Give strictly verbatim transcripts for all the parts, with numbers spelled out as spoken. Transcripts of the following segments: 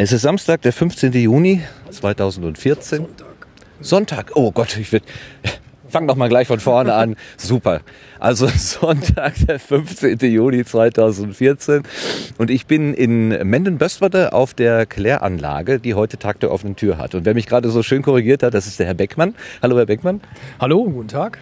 Es ist Samstag, der fünfzehnten Juni zweitausendvierzehn. Sonntag. Sonntag. Oh Gott, ich will. Fang doch mal gleich von vorne an. Super. Also Sonntag, der fünfzehnten Juni zweitausendvierzehn. Und ich bin in Menden-Böstwarte auf der Kläranlage, die heute Tag der offenen Tür hat. Und wer mich gerade so schön korrigiert hat, das ist der Herr Beckmann. Hallo, Herr Beckmann. Hallo, guten Tag.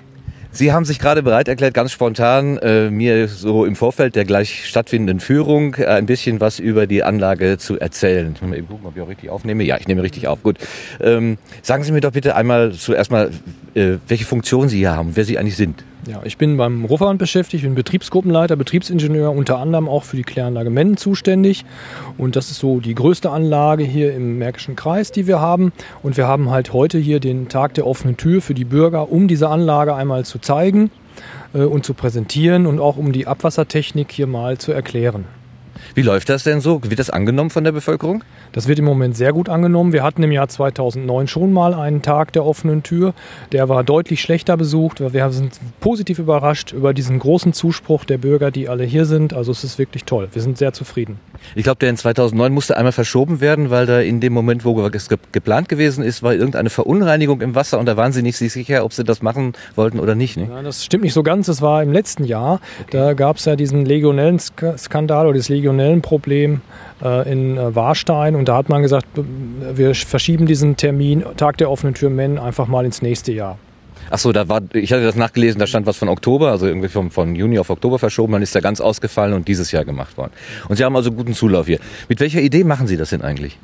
Sie haben sich gerade bereit erklärt, ganz spontan äh, mir so im Vorfeld der gleich stattfindenden Führung äh, ein bisschen was über die Anlage zu erzählen. Ich muss mal eben gucken, ob ich auch richtig aufnehme. Ja, ich nehme richtig auf. Gut. Ähm, sagen Sie mir doch bitte einmal zuerst mal, äh, welche Funktion Sie hier haben, wer Sie eigentlich sind. Ja, ich bin beim Ruhrverband beschäftigt, bin Betriebsgruppenleiter, Betriebsingenieur, unter anderem auch für die Kläranlage Menden zuständig. Und das ist so die größte Anlage hier im Märkischen Kreis, die wir haben. Und wir haben halt heute hier den Tag der offenen Tür für die Bürger, um diese Anlage einmal zu zeigen äh, und zu präsentieren und auch um die Abwassertechnik hier mal zu erklären. Wie läuft das denn so? Wird das angenommen von der Bevölkerung? Das wird im Moment sehr gut angenommen. Wir hatten im Jahr zweitausendneun schon mal einen Tag der offenen Tür. Der war deutlich schlechter besucht. Wir sind positiv überrascht über diesen großen Zuspruch der Bürger, die alle hier sind. Also es ist wirklich toll. Wir sind sehr zufrieden. Ich glaube, der in zweitausendneun musste einmal verschoben werden, weil da in dem Moment, wo es ge- geplant gewesen ist, war irgendeine Verunreinigung im Wasser und da waren sie nicht sicher, ob sie das machen wollten oder nicht. Ne? Nein, das stimmt nicht so ganz. Das war im letzten Jahr. Okay. Da gab es ja diesen Legionellen-Skandal oder das Legionellen Problem in Warstein und da hat man gesagt, wir verschieben diesen Termin Tag der offenen Tür Menden einfach mal ins nächste Jahr. Ach so, da war, ich hatte das nachgelesen, da stand was von Oktober, also irgendwie vom, von Juni auf Oktober verschoben, dann ist der ganz ausgefallen und dieses Jahr gemacht worden. Und Sie haben also guten Zulauf hier. Mit welcher Idee machen Sie das denn eigentlich?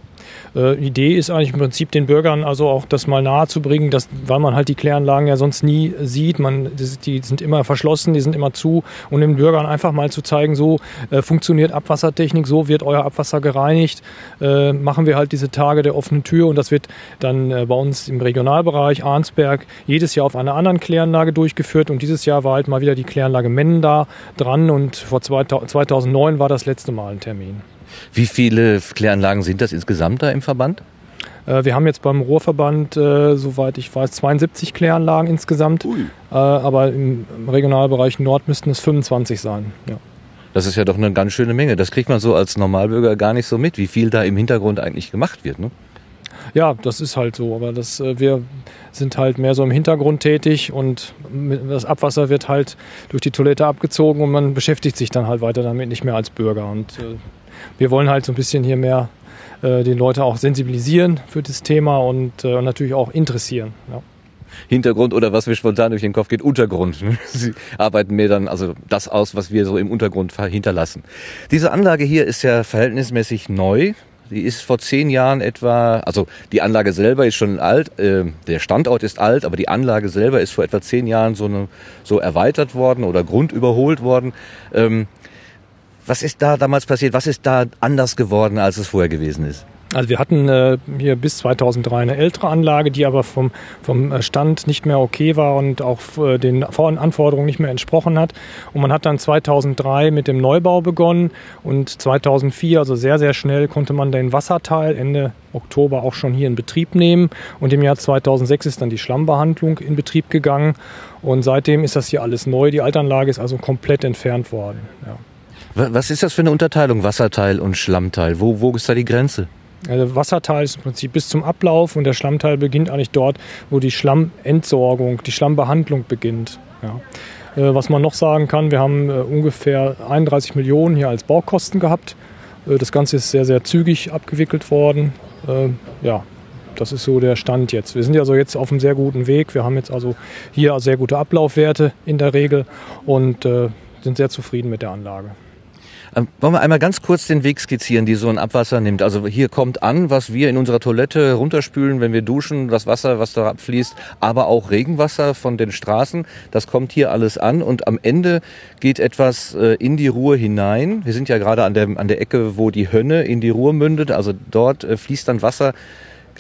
Die Idee ist eigentlich im Prinzip den Bürgern also auch das mal nahe zu bringen, dass, weil man halt die Kläranlagen ja sonst nie sieht. Man, die sind immer verschlossen, die sind immer zu. Und den Bürgern einfach mal zu zeigen, so äh, funktioniert Abwassertechnik, so wird euer Abwasser gereinigt. Äh, machen wir halt diese Tage der offenen Tür und das wird dann äh, bei uns im Regionalbereich Arnsberg jedes Jahr auf einer anderen Kläranlage durchgeführt. Und dieses Jahr war halt mal wieder die Kläranlage Menden da dran und vor zweitausendneun war das letzte Mal ein Termin. Wie viele Kläranlagen sind das insgesamt da im Verband? Wir haben jetzt beim Ruhrverband, äh, soweit ich weiß, zweiundsiebzig Kläranlagen insgesamt. Ui. Äh, aber im Regionalbereich Nord müssten es fünfundzwanzig sein. Ja. Das ist ja doch eine ganz schöne Menge. Das kriegt man so als Normalbürger gar nicht so mit, wie viel da im Hintergrund eigentlich gemacht wird, ne? Ja, das ist halt so, aber das, wir sind halt mehr so im Hintergrund tätig und das Abwasser wird halt durch die Toilette abgezogen und man beschäftigt sich dann halt weiter damit nicht mehr als Bürger. Und äh, wir wollen halt so ein bisschen hier mehr äh, den Leuten auch sensibilisieren für das Thema und äh, natürlich auch interessieren. Ja. Hintergrund oder was mir spontan durch den Kopf geht, Untergrund. Sie arbeiten mir dann also das aus, was wir so im Untergrund hinterlassen. Diese Anlage hier ist ja verhältnismäßig neu. Die ist vor zehn Jahren etwa, also die Anlage selber ist schon alt, äh, der Standort ist alt, aber die Anlage selber ist vor etwa zehn Jahren so, eine, so erweitert worden oder grundüberholt worden. Ähm, was ist da damals passiert? Was ist da anders geworden, als es vorher gewesen ist? Also wir hatten äh, hier bis zweitausenddrei eine ältere Anlage, die aber vom, vom Stand nicht mehr okay war und auch äh, den Anforderungen nicht mehr entsprochen hat. Und man hat dann zweitausenddrei mit dem Neubau begonnen und zweitausendvier, also sehr, sehr schnell, konnte man den Wasserteil Ende Oktober auch schon hier in Betrieb nehmen. Und im Jahr zweitausendsechs ist dann die Schlammbehandlung in Betrieb gegangen. Und seitdem ist das hier alles neu. Die Altanlage ist also komplett entfernt worden. Ja. Was ist das für eine Unterteilung, Wasserteil und Schlammteil? Wo, wo ist da die Grenze? Also Wasserteil ist im Prinzip bis zum Ablauf und der Schlammteil beginnt eigentlich dort, wo die Schlammentsorgung, die Schlammbehandlung beginnt. Ja. Äh, was man noch sagen kann, wir haben äh, ungefähr einunddreißig Millionen hier als Baukosten gehabt. Äh, das Ganze ist sehr, sehr zügig abgewickelt worden. Äh, ja, das ist so der Stand jetzt. Wir sind ja so jetzt auf einem sehr guten Weg. Wir haben jetzt also hier sehr gute Ablaufwerte in der Regel und äh, sind sehr zufrieden mit der Anlage. Wollen wir einmal ganz kurz den Weg skizzieren, die so ein Abwasser nimmt. Also hier kommt an, was wir in unserer Toilette runterspülen, wenn wir duschen, das Wasser, was da abfließt, aber auch Regenwasser von den Straßen. Das kommt hier alles an und am Ende geht etwas in die Ruhr hinein. Wir sind ja gerade an der, an der Ecke, wo die Hönne in die Ruhr mündet. Also dort fließt dann Wasser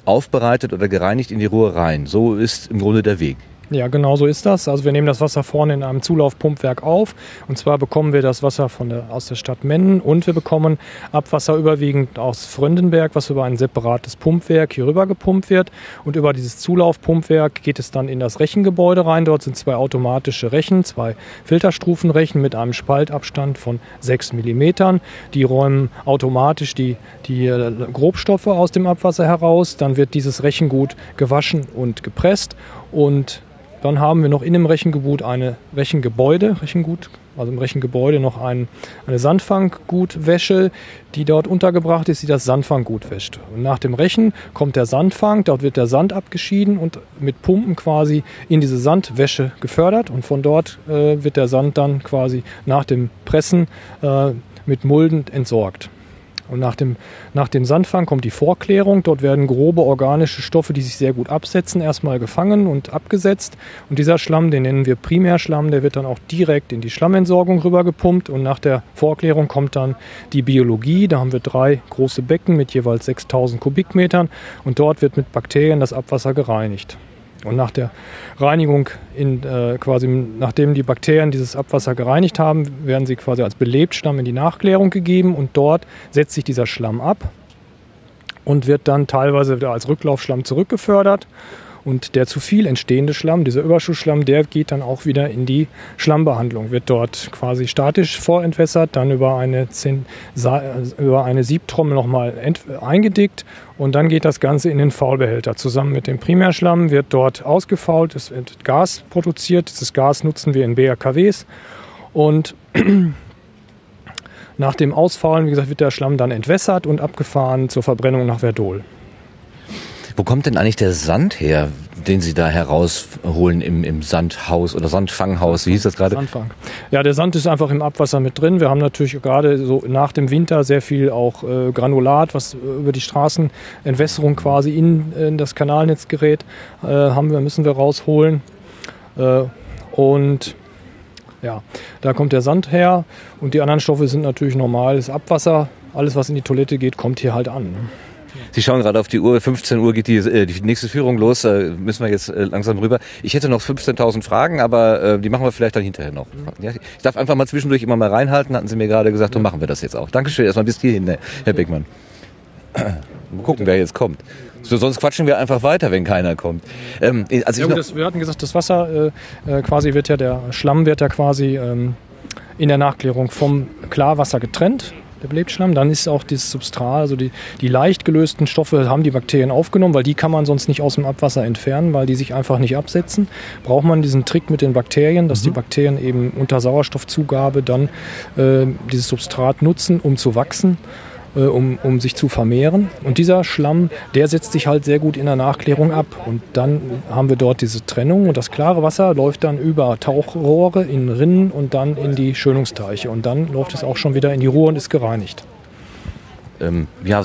aufbereitet oder gereinigt in die Ruhr rein. So ist im Grunde der Weg. Ja, genau so ist das. Also wir nehmen das Wasser vorne in einem Zulaufpumpwerk auf. Und zwar bekommen wir das Wasser von der, aus der Stadt Menden und wir bekommen Abwasser überwiegend aus Fröndenberg, was über ein separates Pumpwerk hier rüber gepumpt wird. Und über dieses Zulaufpumpwerk geht es dann in das Rechengebäude rein. Dort sind zwei automatische Rechen, zwei Filterstufenrechen mit einem Spaltabstand von sechs Millimeter. Die räumen automatisch die, die Grobstoffe aus dem Abwasser heraus. Dann wird dieses Rechengut gewaschen und gepresst. Und dann haben wir noch in dem Rechengut eine Rechengebäude, Rechengut, also im Rechengebäude noch ein, eine Sandfanggutwäsche, die dort untergebracht ist, die das Sandfanggut wäscht. Und nach dem Rechen kommt der Sandfang, dort wird der Sand abgeschieden und mit Pumpen quasi in diese Sandwäsche gefördert. Und von dort äh, wird der Sand dann quasi nach dem Pressen äh, mit Mulden entsorgt. Und nach dem, nach dem Sandfang kommt die Vorklärung. Dort werden grobe organische Stoffe, die sich sehr gut absetzen, erstmal gefangen und abgesetzt. Und dieser Schlamm, den nennen wir Primärschlamm, der wird dann auch direkt in die Schlammentsorgung rübergepumpt. Und nach der Vorklärung kommt dann die Biologie. Da haben wir drei große Becken mit jeweils sechstausend Kubikmetern. Und dort wird mit Bakterien das Abwasser gereinigt. Und nach der Reinigung, in, äh, quasi nachdem die Bakterien dieses Abwasser gereinigt haben, werden sie quasi als Belebtschlamm in die Nachklärung gegeben und dort setzt sich dieser Schlamm ab und wird dann teilweise wieder als Rücklaufschlamm zurückgefördert. Und der zu viel entstehende Schlamm, dieser Überschussschlamm, der geht dann auch wieder in die Schlammbehandlung, wird dort quasi statisch vorentwässert, dann über eine, Zehn, über eine Siebtrommel nochmal eingedickt und dann geht das Ganze in den Faulbehälter. Zusammen mit dem Primärschlamm wird dort ausgefault, es wird Gas produziert, dieses Gas nutzen wir in B H K Ws und nach dem Ausfaulen, wie gesagt, wird der Schlamm dann entwässert und abgefahren zur Verbrennung nach Verdol. Wo kommt denn eigentlich der Sand her, den Sie da herausholen im, im Sandhaus oder Sandfanghaus? Wie hieß das gerade? Sandfang. Ja, der Sand ist einfach im Abwasser mit drin. Wir haben natürlich gerade so nach dem Winter sehr viel auch äh, Granulat, was äh, über die Straßenentwässerung quasi in, in das Kanalnetz gerät, äh, haben wir, müssen wir rausholen. Äh, und ja, da kommt der Sand her und die anderen Stoffe sind natürlich normales Abwasser. Alles, was in die Toilette geht, kommt hier halt an. Ne? Sie schauen gerade auf die Uhr, fünfzehn Uhr geht die, äh, die nächste Führung los, äh, müssen wir jetzt äh, langsam rüber. Ich hätte noch fünfzehntausend Fragen, aber äh, die machen wir vielleicht dann hinterher noch. Ja, ich darf einfach mal zwischendurch immer mal reinhalten, hatten Sie mir gerade gesagt, dann machen wir das jetzt auch. Dankeschön, erstmal bis hierhin, ne, Herr Beckmann. Mal gucken, wer jetzt kommt. So, sonst quatschen wir einfach weiter, wenn keiner kommt. Ähm, als ich ja, das, wir hatten gesagt, das Wasser äh, quasi wird ja, der Schlamm wird ja quasi ähm, in der Nachklärung vom Klarwasser getrennt. Der Belebtschlamm, dann ist auch das Substrat, also die, die leicht gelösten Stoffe haben die Bakterien aufgenommen, weil die kann man sonst nicht aus dem Abwasser entfernen, weil die sich einfach nicht absetzen. Braucht man diesen Trick mit den Bakterien, dass mhm. die Bakterien eben unter Sauerstoffzugabe dann äh, dieses Substrat nutzen, um zu wachsen, äh, um, um sich zu vermehren. Und dieser Schlamm, der setzt sich halt sehr gut in der Nachklärung ab. Und dann haben wir dort diese Trennung und das klare Wasser läuft dann über Tauchrohre in Rinnen und dann in die Schönungsteiche. Und dann läuft es auch schon wieder in die Ruhr und ist gereinigt. Ähm, ja,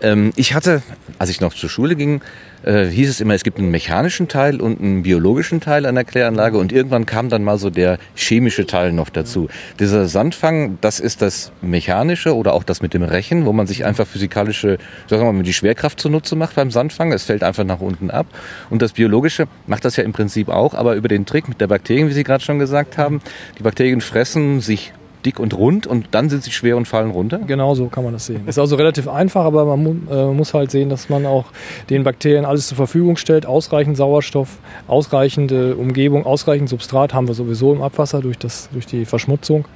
ähm, ich hatte, als ich noch zur Schule ging, äh, hieß es immer, es gibt einen mechanischen Teil und einen biologischen Teil an der Kläranlage. Und irgendwann kam dann mal so der chemische Teil noch dazu. Dieser Sandfang, das ist das mechanische oder auch das mit dem Rechen, wo man sich einfach physikalische, sagen wir mal, die Schwerkraft zunutze macht beim Sandfang. Es fällt einfach nach unten ab. Und das biologische macht das ja im Prinzip auch, aber über den Trick mit der Bakterien, wie Sie gerade schon gesagt haben. Die Bakterien fressen sich dick und rund und dann sind sie schwer und fallen runter? Genau so kann man das sehen. Ist also relativ einfach, aber man mu- äh, muss halt sehen, dass man auch den Bakterien alles zur Verfügung stellt. Ausreichend Sauerstoff, ausreichende Umgebung, ausreichend Substrat haben wir sowieso im Abwasser durch, das, durch die Verschmutzung.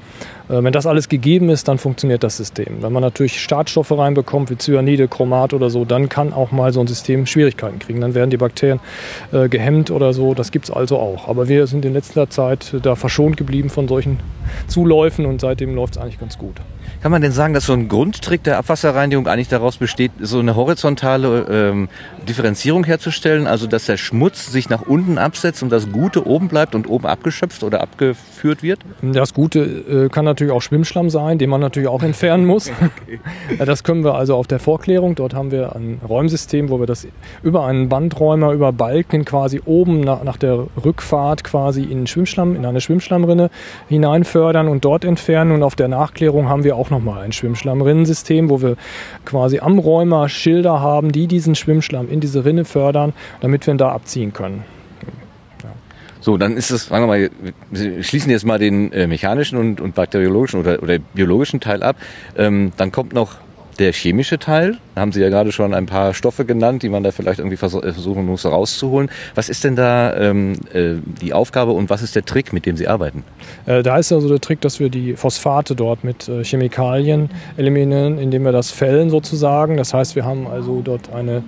Äh, wenn das alles gegeben ist, dann funktioniert das System. Wenn man natürlich Startstoffe reinbekommt, wie Cyanide, Chromat oder so, dann kann auch mal so ein System Schwierigkeiten kriegen. Dann werden die Bakterien äh, gehemmt oder so. Das gibt es also auch. Aber wir sind in letzter Zeit da verschont geblieben von solchen Zuläufen und Und seitdem läuft es eigentlich ganz gut. Kann man denn sagen, dass so ein Grundtrick der Abwasserreinigung eigentlich daraus besteht, so eine horizontale ähm, Differenzierung herzustellen? Also, dass der Schmutz sich nach unten absetzt und das Gute oben bleibt und oben abgeschöpft oder abgeführt wird? Das Gute äh, kann natürlich auch Schwimmschlamm sein, den man natürlich auch entfernen muss. Okay. Das können wir also auf der Vorklärung. Dort haben wir ein Räumsystem, wo wir das über einen Bandräumer, über Balken quasi oben nach, nach der Rückfahrt quasi in Schwimmschlamm, in eine Schwimmschlammrinne hineinfördern und dort entfernen. Und auf der Nachklärung haben wir auch nochmal ein Schwimmschlammrinnensystem, wo wir quasi am Räumer Schilder haben, die diesen Schwimmschlamm in diese Rinne fördern, damit wir ihn da abziehen können. So, dann ist es, sagen wir mal, wir schließen jetzt mal den äh, mechanischen und, und bakteriologischen oder, oder biologischen Teil ab. Ähm, dann kommt noch der chemische Teil. Da haben Sie ja gerade schon ein paar Stoffe genannt, die man da vielleicht irgendwie vers- versuchen muss rauszuholen. Was ist denn da ähm, äh, die Aufgabe und was ist der Trick, mit dem Sie arbeiten? Äh, da ist also der Trick, dass wir die Phosphate dort mit äh, Chemikalien eliminieren, indem wir das fällen sozusagen. Das heißt, wir haben also dort eine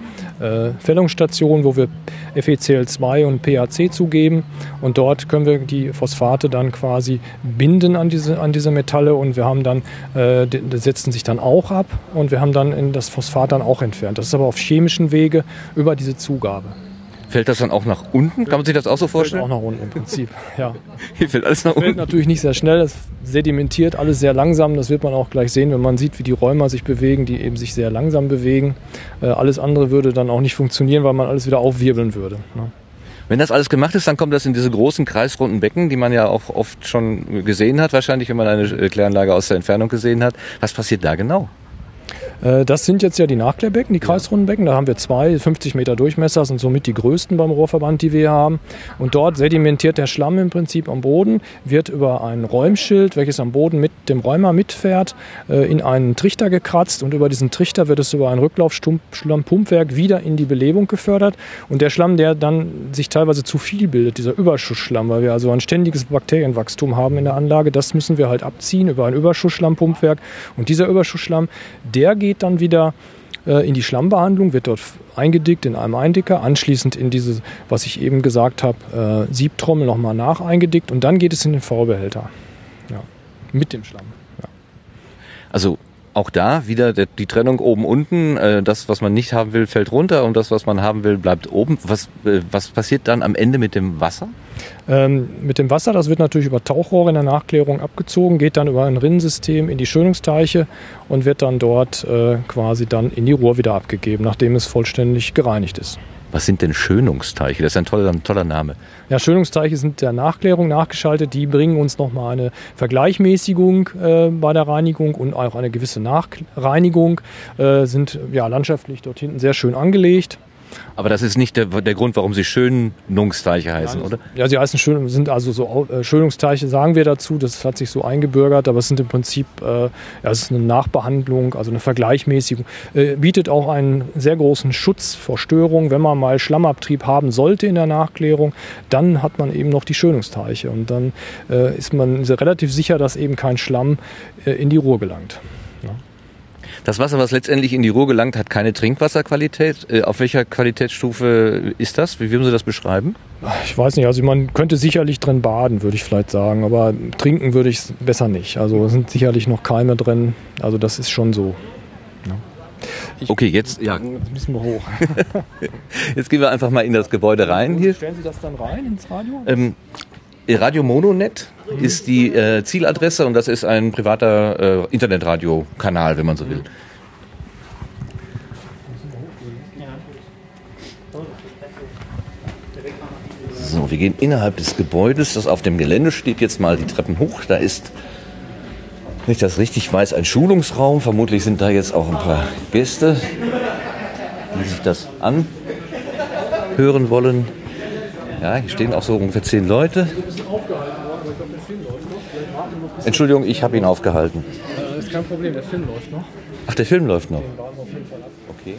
äh, Fällungsstation, wo wir F e C l zwei und P H C zugeben, und dort können wir die Phosphate dann quasi binden an diese, an diese Metalle, und wir haben dann, äh, die setzen sich dann auch ab, und wir haben dann in das Phosphat dann auch entfernt. Das ist aber auf chemischen Wege über diese Zugabe. Fällt das dann auch nach unten? Kann man sich das auch so vorstellen? Fällt auch nach unten im Prinzip, ja. Hier fällt alles nach unten. Fällt natürlich nicht sehr schnell, das sedimentiert alles sehr langsam. Das wird man auch gleich sehen, wenn man sieht, wie die Rheuma sich bewegen, die eben sich sehr langsam bewegen. Äh, alles andere würde dann auch nicht funktionieren, weil man alles wieder aufwirbeln würde, ne? Wenn das alles gemacht ist, dann kommt das in diese großen kreisrunden Becken, die man ja auch oft schon gesehen hat, wahrscheinlich, wenn man eine Kläranlage aus der Entfernung gesehen hat. Was passiert da genau? Das sind jetzt ja die Nachklärbecken, die Kreisrundenbecken. Da haben wir zwei, fünfzig Meter Durchmesser, sind somit die größten beim Ruhrverband, die wir hier haben. Und dort sedimentiert der Schlamm im Prinzip am Boden, wird über ein Räumschild, welches am Boden mit dem Räumer mitfährt, in einen Trichter gekratzt. Und über diesen Trichter wird es über ein Rücklaufschlammpumpwerk wieder in die Belebung gefördert. Und der Schlamm, der dann sich teilweise zu viel bildet, dieser Überschussschlamm, weil wir also ein ständiges Bakterienwachstum haben in der Anlage, das müssen wir halt abziehen über ein Überschussschlammpumpwerk. Und dieser Überschussschlamm, der geht geht dann wieder äh, in die Schlammbehandlung, wird dort eingedickt in einem Eindicker, anschließend in diese, was ich eben gesagt habe, äh, Siebtrommel nochmal nach eingedickt, und dann geht es in den V-Behälter, ja, mit dem Schlamm. Ja. Also auch da wieder der, die Trennung oben unten, äh, das, was man nicht haben will, fällt runter, und das, was man haben will, bleibt oben. Was, äh, was passiert dann am Ende mit dem Wasser? Ähm, mit dem Wasser, das wird natürlich über Tauchrohre in der Nachklärung abgezogen, geht dann über ein Rinnensystem in die Schönungsteiche und wird dann dort äh, quasi dann in die Ruhr wieder abgegeben, nachdem es vollständig gereinigt ist. Was sind denn Schönungsteiche? Das ist ein toller, ein toller Name. Ja, Schönungsteiche sind der Nachklärung nachgeschaltet. Die bringen uns nochmal eine Vergleichmäßigung äh, bei der Reinigung und auch eine gewisse Nachreinigung. Äh, sind ja landschaftlich dort hinten sehr schön angelegt. Aber das ist nicht der, der Grund, warum sie Schönungsteiche heißen, ja, oder? Ja, sie heißen Schön, sind also so äh, Schönungsteiche, sagen wir dazu. Das hat sich so eingebürgert, aber es sind im Prinzip, äh, ja, es ist eine Nachbehandlung, also eine Vergleichmäßigung. Äh, bietet auch einen sehr großen Schutz vor Störungen. Wenn man mal Schlammabtrieb haben sollte in der Nachklärung, dann hat man eben noch die Schönungsteiche. Und dann äh, ist man relativ sicher, dass eben kein Schlamm äh, in die Ruhr gelangt. Ja. Das Wasser, was letztendlich in die Ruhr gelangt, hat keine Trinkwasserqualität. Auf welcher Qualitätsstufe ist das? Wie würden Sie das beschreiben? Ich weiß nicht, also man könnte sicherlich drin baden, würde ich vielleicht sagen, aber trinken würde ich es besser nicht. Also es sind sicherlich noch Keime drin, also das ist schon so. Ja. Ich okay, jetzt ja. Müssen wir hoch. Jetzt gehen wir einfach mal in das Gebäude rein. Hier. Stellen Sie das dann rein ins Radio? Ähm, Radio Mononet ist die äh, Zieladresse, und das ist ein privater äh, Internetradiokanal, wenn man so will. So, wir gehen innerhalb des Gebäudes, das auf dem Gelände steht, jetzt mal die Treppen hoch. Da ist, wenn ich das richtig weiß, ein Schulungsraum. Vermutlich sind da jetzt auch ein paar Gäste, die sich das anhören wollen. Ja, hier stehen auch so ungefähr zehn Leute. Entschuldigung, ich habe ihn aufgehalten. Das ist kein Problem, der Film läuft noch. Ach, der Film läuft noch? Okay.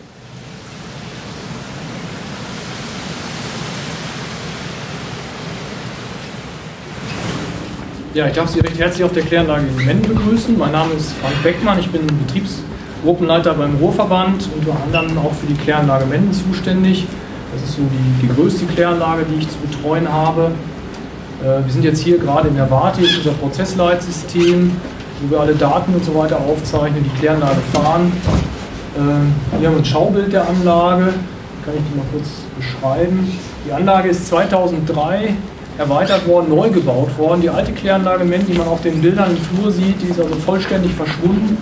Ja, ich darf Sie recht herzlich auf der Kläranlage in Menden begrüßen. Mein Name ist Frank Beckmann, ich bin Betriebsgruppenleiter beim Ruhrverband, unter anderem auch für die Kläranlage Menden zuständig. Das ist so die, die größte Kläranlage, die ich zu betreuen habe. Äh, wir sind jetzt hier gerade in der Warte, das ist unser Prozessleitsystem, wo wir alle Daten und so weiter aufzeichnen, die Kläranlage fahren. Äh, hier haben wir ein Schaubild der Anlage, kann ich die mal kurz beschreiben. Die Anlage ist zweitausenddrei erweitert worden, neu gebaut worden. Die alte Kläranlage Menden, die man auf den Bildern im Flur sieht, die ist also vollständig verschwunden.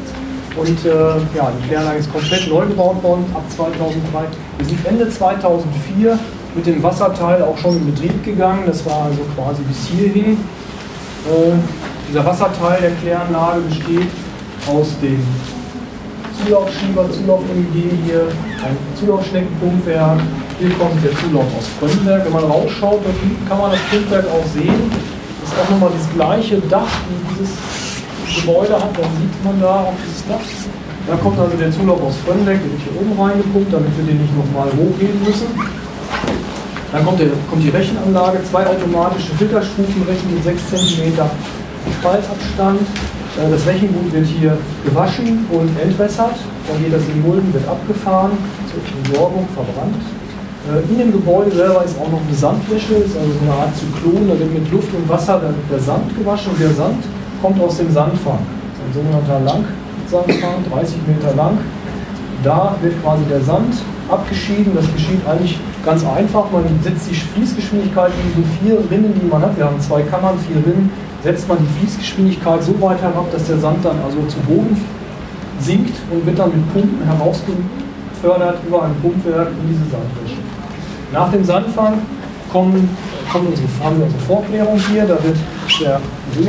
Und äh, ja, die Kläranlage ist komplett neu gebaut worden ab zweitausenddrei. Wir sind Ende zweitausendvier mit dem Wasserteil auch schon in Betrieb gegangen. Das war also quasi bis hierhin. Äh, dieser Wasserteil der Kläranlage besteht aus dem Zulaufschieber, Zulauf-M G hier, ein Zulaufschneckenpumpwerk. Hier kommt der Zulauf aus Fröndenberg. Wenn man rausschaut, da hinten kann man das Pumpwerk auch sehen. Das ist auch nochmal das gleiche Dach, wie dieses Gebäude hat. Dann sieht man da auch dieses Dach. Da kommt also der Zulauf aus Fröndenberg, der wird hier oben reingepumpt, damit wir den nicht nochmal hochheben müssen. Dann kommt, der, kommt die Rechenanlage, zwei automatische Filterstufen, Rechen mit sechs Zentimeter Spaltabstand. Das Rechengut wird hier gewaschen und entwässert. Dann geht das in Mulden, wird abgefahren, zur Entsorgung verbrannt. In dem Gebäude selber ist auch noch eine Sandwäsche, ist also eine Art Zyklon, da wird mit Luft und Wasser der Sand gewaschen und der Sand kommt aus dem Sandfang. Das ist ein sogenannter Langsandfang, dreißig Meter lang. Da wird quasi der Sand abgeschieden, das geschieht eigentlich ganz einfach, man setzt die Fließgeschwindigkeit in die vier Rinnen, die man hat, wir haben zwei Kammern, vier Rinnen, setzt man die Fließgeschwindigkeit so weit herab, dass der Sand dann also zu Boden sinkt und wird dann mit Pumpen herausgefördert über ein Pumpwerk in diese Sandwäsche. Nach dem Sandfang kommen, kommen unsere, haben wir unsere Vorklärung hier, da wird der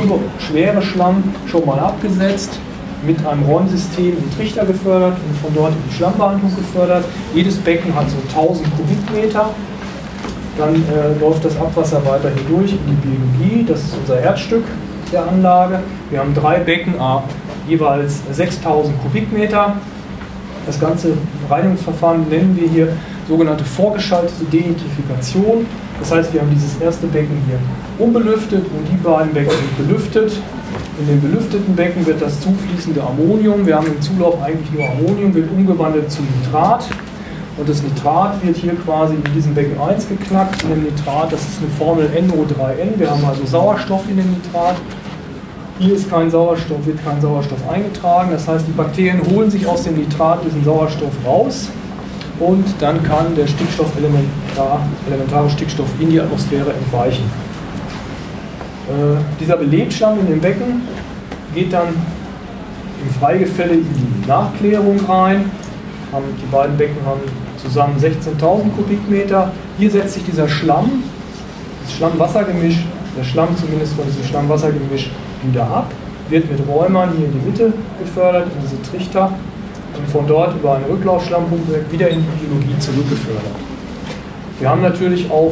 grobe, schwere Schlamm schon mal abgesetzt, mit einem Räumsystem in Trichter gefördert und von dort in die Schlammbehandlung gefördert. Jedes Becken hat so tausend Kubikmeter. Dann äh, läuft das Abwasser weiter hier durch in die Biologie. Das ist unser Herzstück der Anlage. Wir haben drei Becken, a, jeweils sechstausend Kubikmeter. Das ganze Reinigungsverfahren nennen wir hier sogenannte vorgeschaltete Denitrifikation. Das heißt, wir haben dieses erste Becken hier unbelüftet und die beiden Becken sind belüftet. In dem belüfteten Becken wird das zufließende Ammonium, wir haben im Zulauf eigentlich nur Ammonium, wird umgewandelt zu Nitrat. Und das Nitrat wird hier quasi in diesem Becken eins geknackt. In dem Nitrat, das ist eine Formel N O drei N, wir haben also Sauerstoff in dem Nitrat. Hier ist kein Sauerstoff, wird kein Sauerstoff eingetragen. Das heißt, die Bakterien holen sich aus dem Nitrat diesen Sauerstoff raus. Und dann kann der Stickstoffelementar, elementare Stickstoff in die Atmosphäre entweichen. Äh, dieser Belebschlamm in dem Becken geht dann im Freigefälle in die Nachklärung rein. Haben, die beiden Becken haben zusammen sechzehntausend Kubikmeter. Hier setzt sich dieser Schlamm, das Schlamm-Wasser-Gemisch, der Schlamm zumindest von diesem Schlamm-Wasser-Gemisch wieder ab, wird mit Räumern hier in die Mitte gefördert, in diese Trichter und von dort über eine Rücklaufschlammpumpe wieder in die Biologie zurückgefördert. Wir haben natürlich auch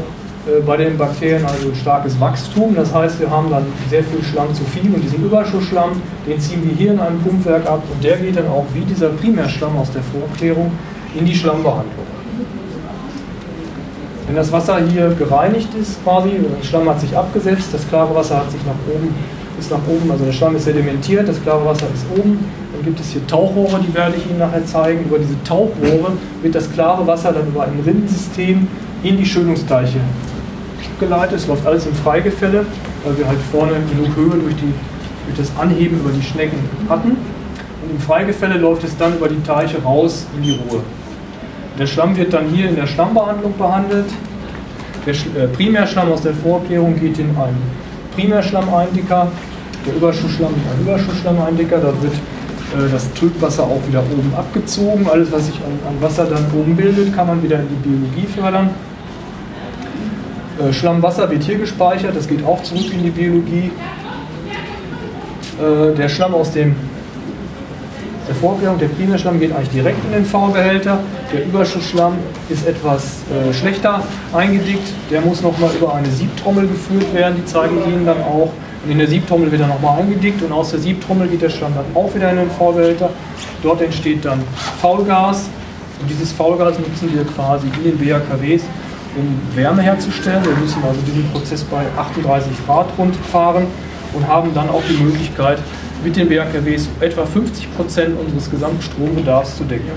bei den Bakterien also ein starkes Wachstum, das heißt, wir haben dann sehr viel Schlamm zu viel und diesen Überschussschlamm, den ziehen wir hier in einem Pumpwerk ab und der geht dann auch wie dieser Primärschlamm aus der Vorklärung in die Schlammbehandlung. Wenn das Wasser hier gereinigt ist quasi, der Schlamm hat sich abgesetzt, das klare Wasser hat sich nach oben, ist nach oben, also der Schlamm ist sedimentiert, das klare Wasser ist oben, dann gibt es hier Tauchrohre, die werde ich Ihnen nachher zeigen, über diese Tauchrohre wird das klare Wasser dann über ein Rinnensystem in die Schönungsteiche geleitet. Es läuft alles im Freigefälle, weil wir halt vorne genug Höhe durch, die, durch das Anheben über die Schnecken hatten. Und im Freigefälle läuft es dann über die Teiche raus in die Ruhr. Der Schlamm wird dann hier in der Schlammbehandlung behandelt. Der Sch äh, Primärschlamm aus der Vorklärung geht in einen Primärschlammeindicker, der Überschussschlamm in einen Überschussschlammeindicker. Da wird äh, das Trübwasser auch wieder oben abgezogen. Alles, was sich an, an Wasser dann oben bildet, kann man wieder in die Biologie fördern. Schlammwasser wird hier gespeichert, das geht auch zurück in die Biologie. Der Schlamm aus dem, der Vorklärung, der Primärschlamm geht eigentlich direkt in den V-Behälter. Der Überschussschlamm ist etwas schlechter eingedickt, der muss nochmal über eine Siebtrommel geführt werden, die zeigen Ihnen dann auch. Und in der Siebtrommel wird er nochmal eingedickt und aus der Siebtrommel geht der Schlamm dann auch wieder in den V-Behälter. Dort entsteht dann Faulgas und dieses Faulgas nutzen wir quasi in den B H K Ws. Um Wärme herzustellen. Wir müssen also diesen Prozess bei achtunddreißig Grad rund fahren und haben dann auch die Möglichkeit, mit den B H K Ws etwa fünfzig Prozent unseres gesamten Strombedarfs zu decken.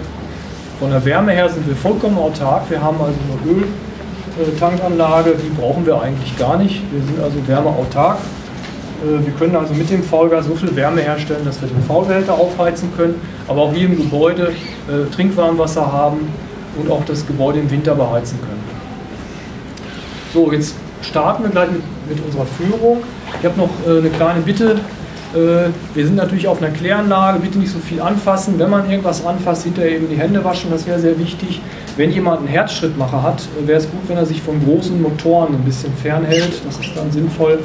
Von der Wärme her sind wir vollkommen autark. Wir haben also eine Öltankanlage, die brauchen wir eigentlich gar nicht. Wir sind also wärmeautark. Wir können also mit dem Faulgas so viel Wärme herstellen, dass wir den Faulbehälter aufheizen können, aber auch hier im Gebäude Trinkwarmwasser haben und auch das Gebäude im Winter beheizen können. So, jetzt starten wir gleich mit, mit unserer Führung. Ich habe noch äh, eine kleine Bitte. Äh, wir sind natürlich auf einer Kläranlage, bitte nicht so viel anfassen. Wenn man irgendwas anfasst, hinterher eben die Hände waschen, das wäre sehr wichtig. Wenn jemand einen Herzschrittmacher hat, wäre es gut, wenn er sich von großen Motoren ein bisschen fernhält. Das ist dann sinnvoll.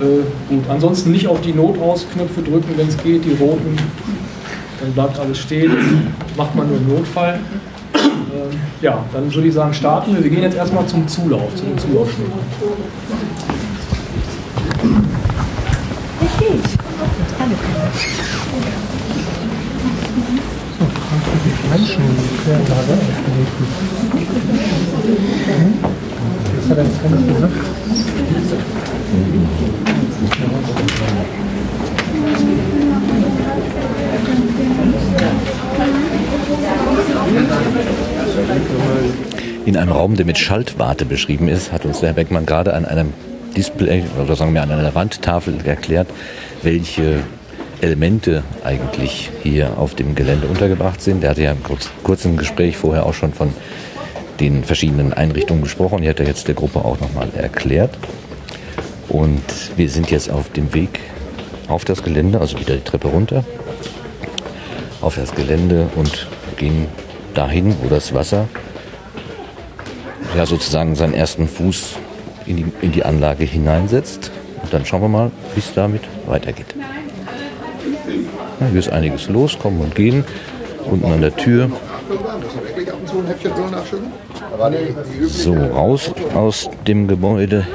Äh, gut, ansonsten nicht auf die Notaus-Knöpfe drücken, wenn es geht, die roten. dann bleibt alles stehen, macht man nur einen Notfall. Ähm, ja, dann würde ich sagen, starten wir. Wir gehen jetzt erstmal zum Zulauf, zum Zulaufschnitt. Okay. Hallo. Menschen quer da gelegt. Das hat er vorhin gesagt. In einem Raum, der mit Schaltwarte beschrieben ist, hat uns der Herr Beckmann gerade an einem Display oder sagen wir an einer Wandtafel erklärt, welche Elemente eigentlich hier auf dem Gelände untergebracht sind. Er hatte ja im kurzen Gespräch vorher auch schon von den verschiedenen Einrichtungen gesprochen. Die hat er jetzt der Gruppe auch nochmal erklärt. Und wir sind jetzt auf dem Weg auf das Gelände, also wieder die Treppe runter, auf das Gelände und gehen dahin, wo das Wasser ja sozusagen seinen ersten Fuß in die, in die Anlage hineinsetzt. Und dann schauen wir mal, wie es damit weitergeht. Ja, hier ist einiges los, kommen und gehen. Unten an der Tür. So, raus aus dem Gebäude.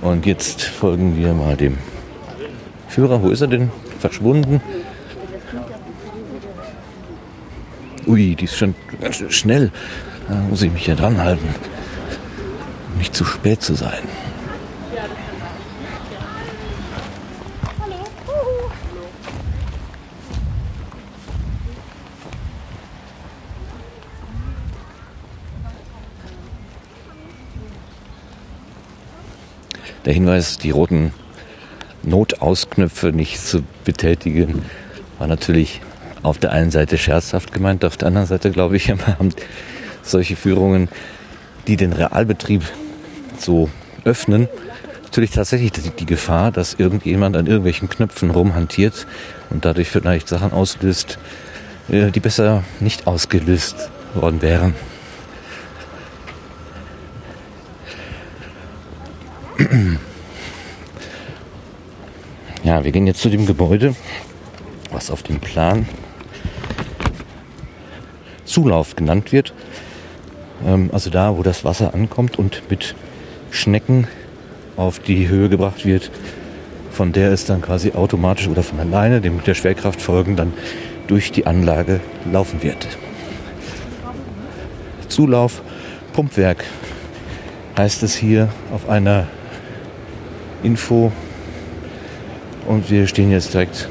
Und jetzt folgen wir mal dem Führer. Wo ist er denn? Verschwunden. Ui, die ist schon ganz schön schnell. Da muss ich mich ja dran halten, um nicht zu spät zu sein. Der Hinweis, die roten Notausknöpfe nicht zu betätigen, war natürlich auf der einen Seite scherzhaft gemeint, auf der anderen Seite, glaube ich, haben solche Führungen, die den Realbetrieb so öffnen, natürlich tatsächlich die Gefahr, dass irgendjemand an irgendwelchen Knöpfen rumhantiert und dadurch vielleicht Sachen auslöst, die besser nicht ausgelöst worden wären. Ja, wir gehen jetzt zu dem Gebäude, was auf dem Plan Zulauf genannt wird. Also da, wo das Wasser ankommt und mit Schnecken auf die Höhe gebracht wird, von der es dann quasi automatisch oder von alleine, dem der Schwerkraft folgen, dann durch die Anlage laufen wird. Zulauf, Pumpwerk heißt es hier auf einer Info, und wir stehen jetzt direkt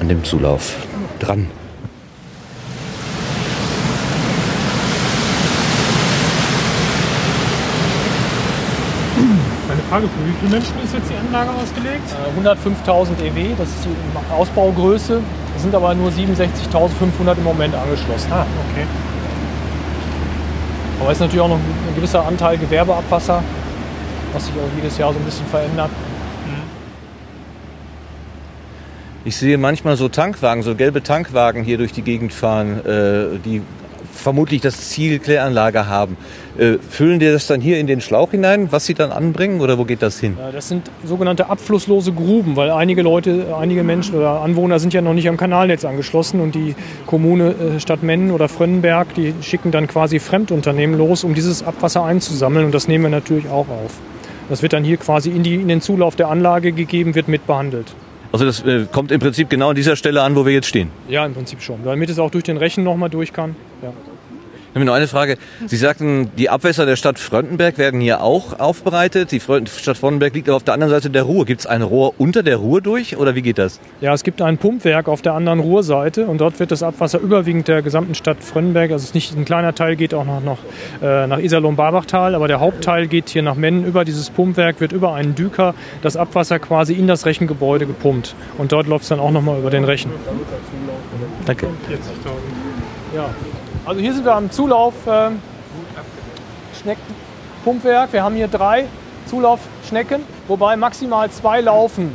an dem Zulauf dran. Meine Frage, für wie viele Menschen ist jetzt die Anlage ausgelegt? hundertfünftausend E W, das ist die Ausbaugröße, es sind aber nur siebenundsechzigtausendfünfhundert im Moment angeschlossen. Ah, okay. Aber es ist natürlich auch noch ein gewisser Anteil Gewerbeabwasser, was sich auch jedes Jahr so ein bisschen verändert. Ich sehe manchmal so Tankwagen, so gelbe Tankwagen hier durch die Gegend fahren, äh, die vermutlich das Ziel Kläranlage haben. Äh, füllen die das dann hier in den Schlauch hinein, was sie dann anbringen, oder wo geht das hin? Das sind sogenannte abflusslose Gruben, weil einige Leute, einige Menschen oder Anwohner sind ja noch nicht am Kanalnetz angeschlossen und die Kommune, äh, Stadt Menden oder Fröndenberg, die schicken dann quasi Fremdunternehmen los, um dieses Abwasser einzusammeln, und das nehmen wir natürlich auch auf. Das wird dann hier quasi in, die, in den Zulauf der Anlage gegeben, wird mit behandelt. Also das äh, kommt im Prinzip genau an dieser Stelle an, wo wir jetzt stehen? Ja, im Prinzip schon. Damit es auch durch den Rechen nochmal durch kann. Ja. Ich habe noch eine Frage. Sie sagten, die Abwässer der Stadt Fröndenberg werden hier auch aufbereitet. Die Stadt Fröndenberg liegt aber auf der anderen Seite der Ruhr. Gibt es ein Rohr unter der Ruhr durch oder wie geht das? Ja, es gibt ein Pumpwerk auf der anderen Ruhrseite und dort wird das Abwasser überwiegend der gesamten Stadt Fröndenberg, also es ist nicht ein kleiner Teil, geht auch noch, noch äh, nach Iserlohn-Barbachtal, aber der Hauptteil geht hier nach Menden. Über dieses Pumpwerk wird über einen Düker das Abwasser quasi in das Rechengebäude gepumpt und dort läuft es dann auch nochmal über den Rechen. Danke. Ja. Also hier sind wir am Zulauf äh, Schneckenpumpwerk. Wir haben hier drei Zulaufschnecken, wobei maximal zwei laufen.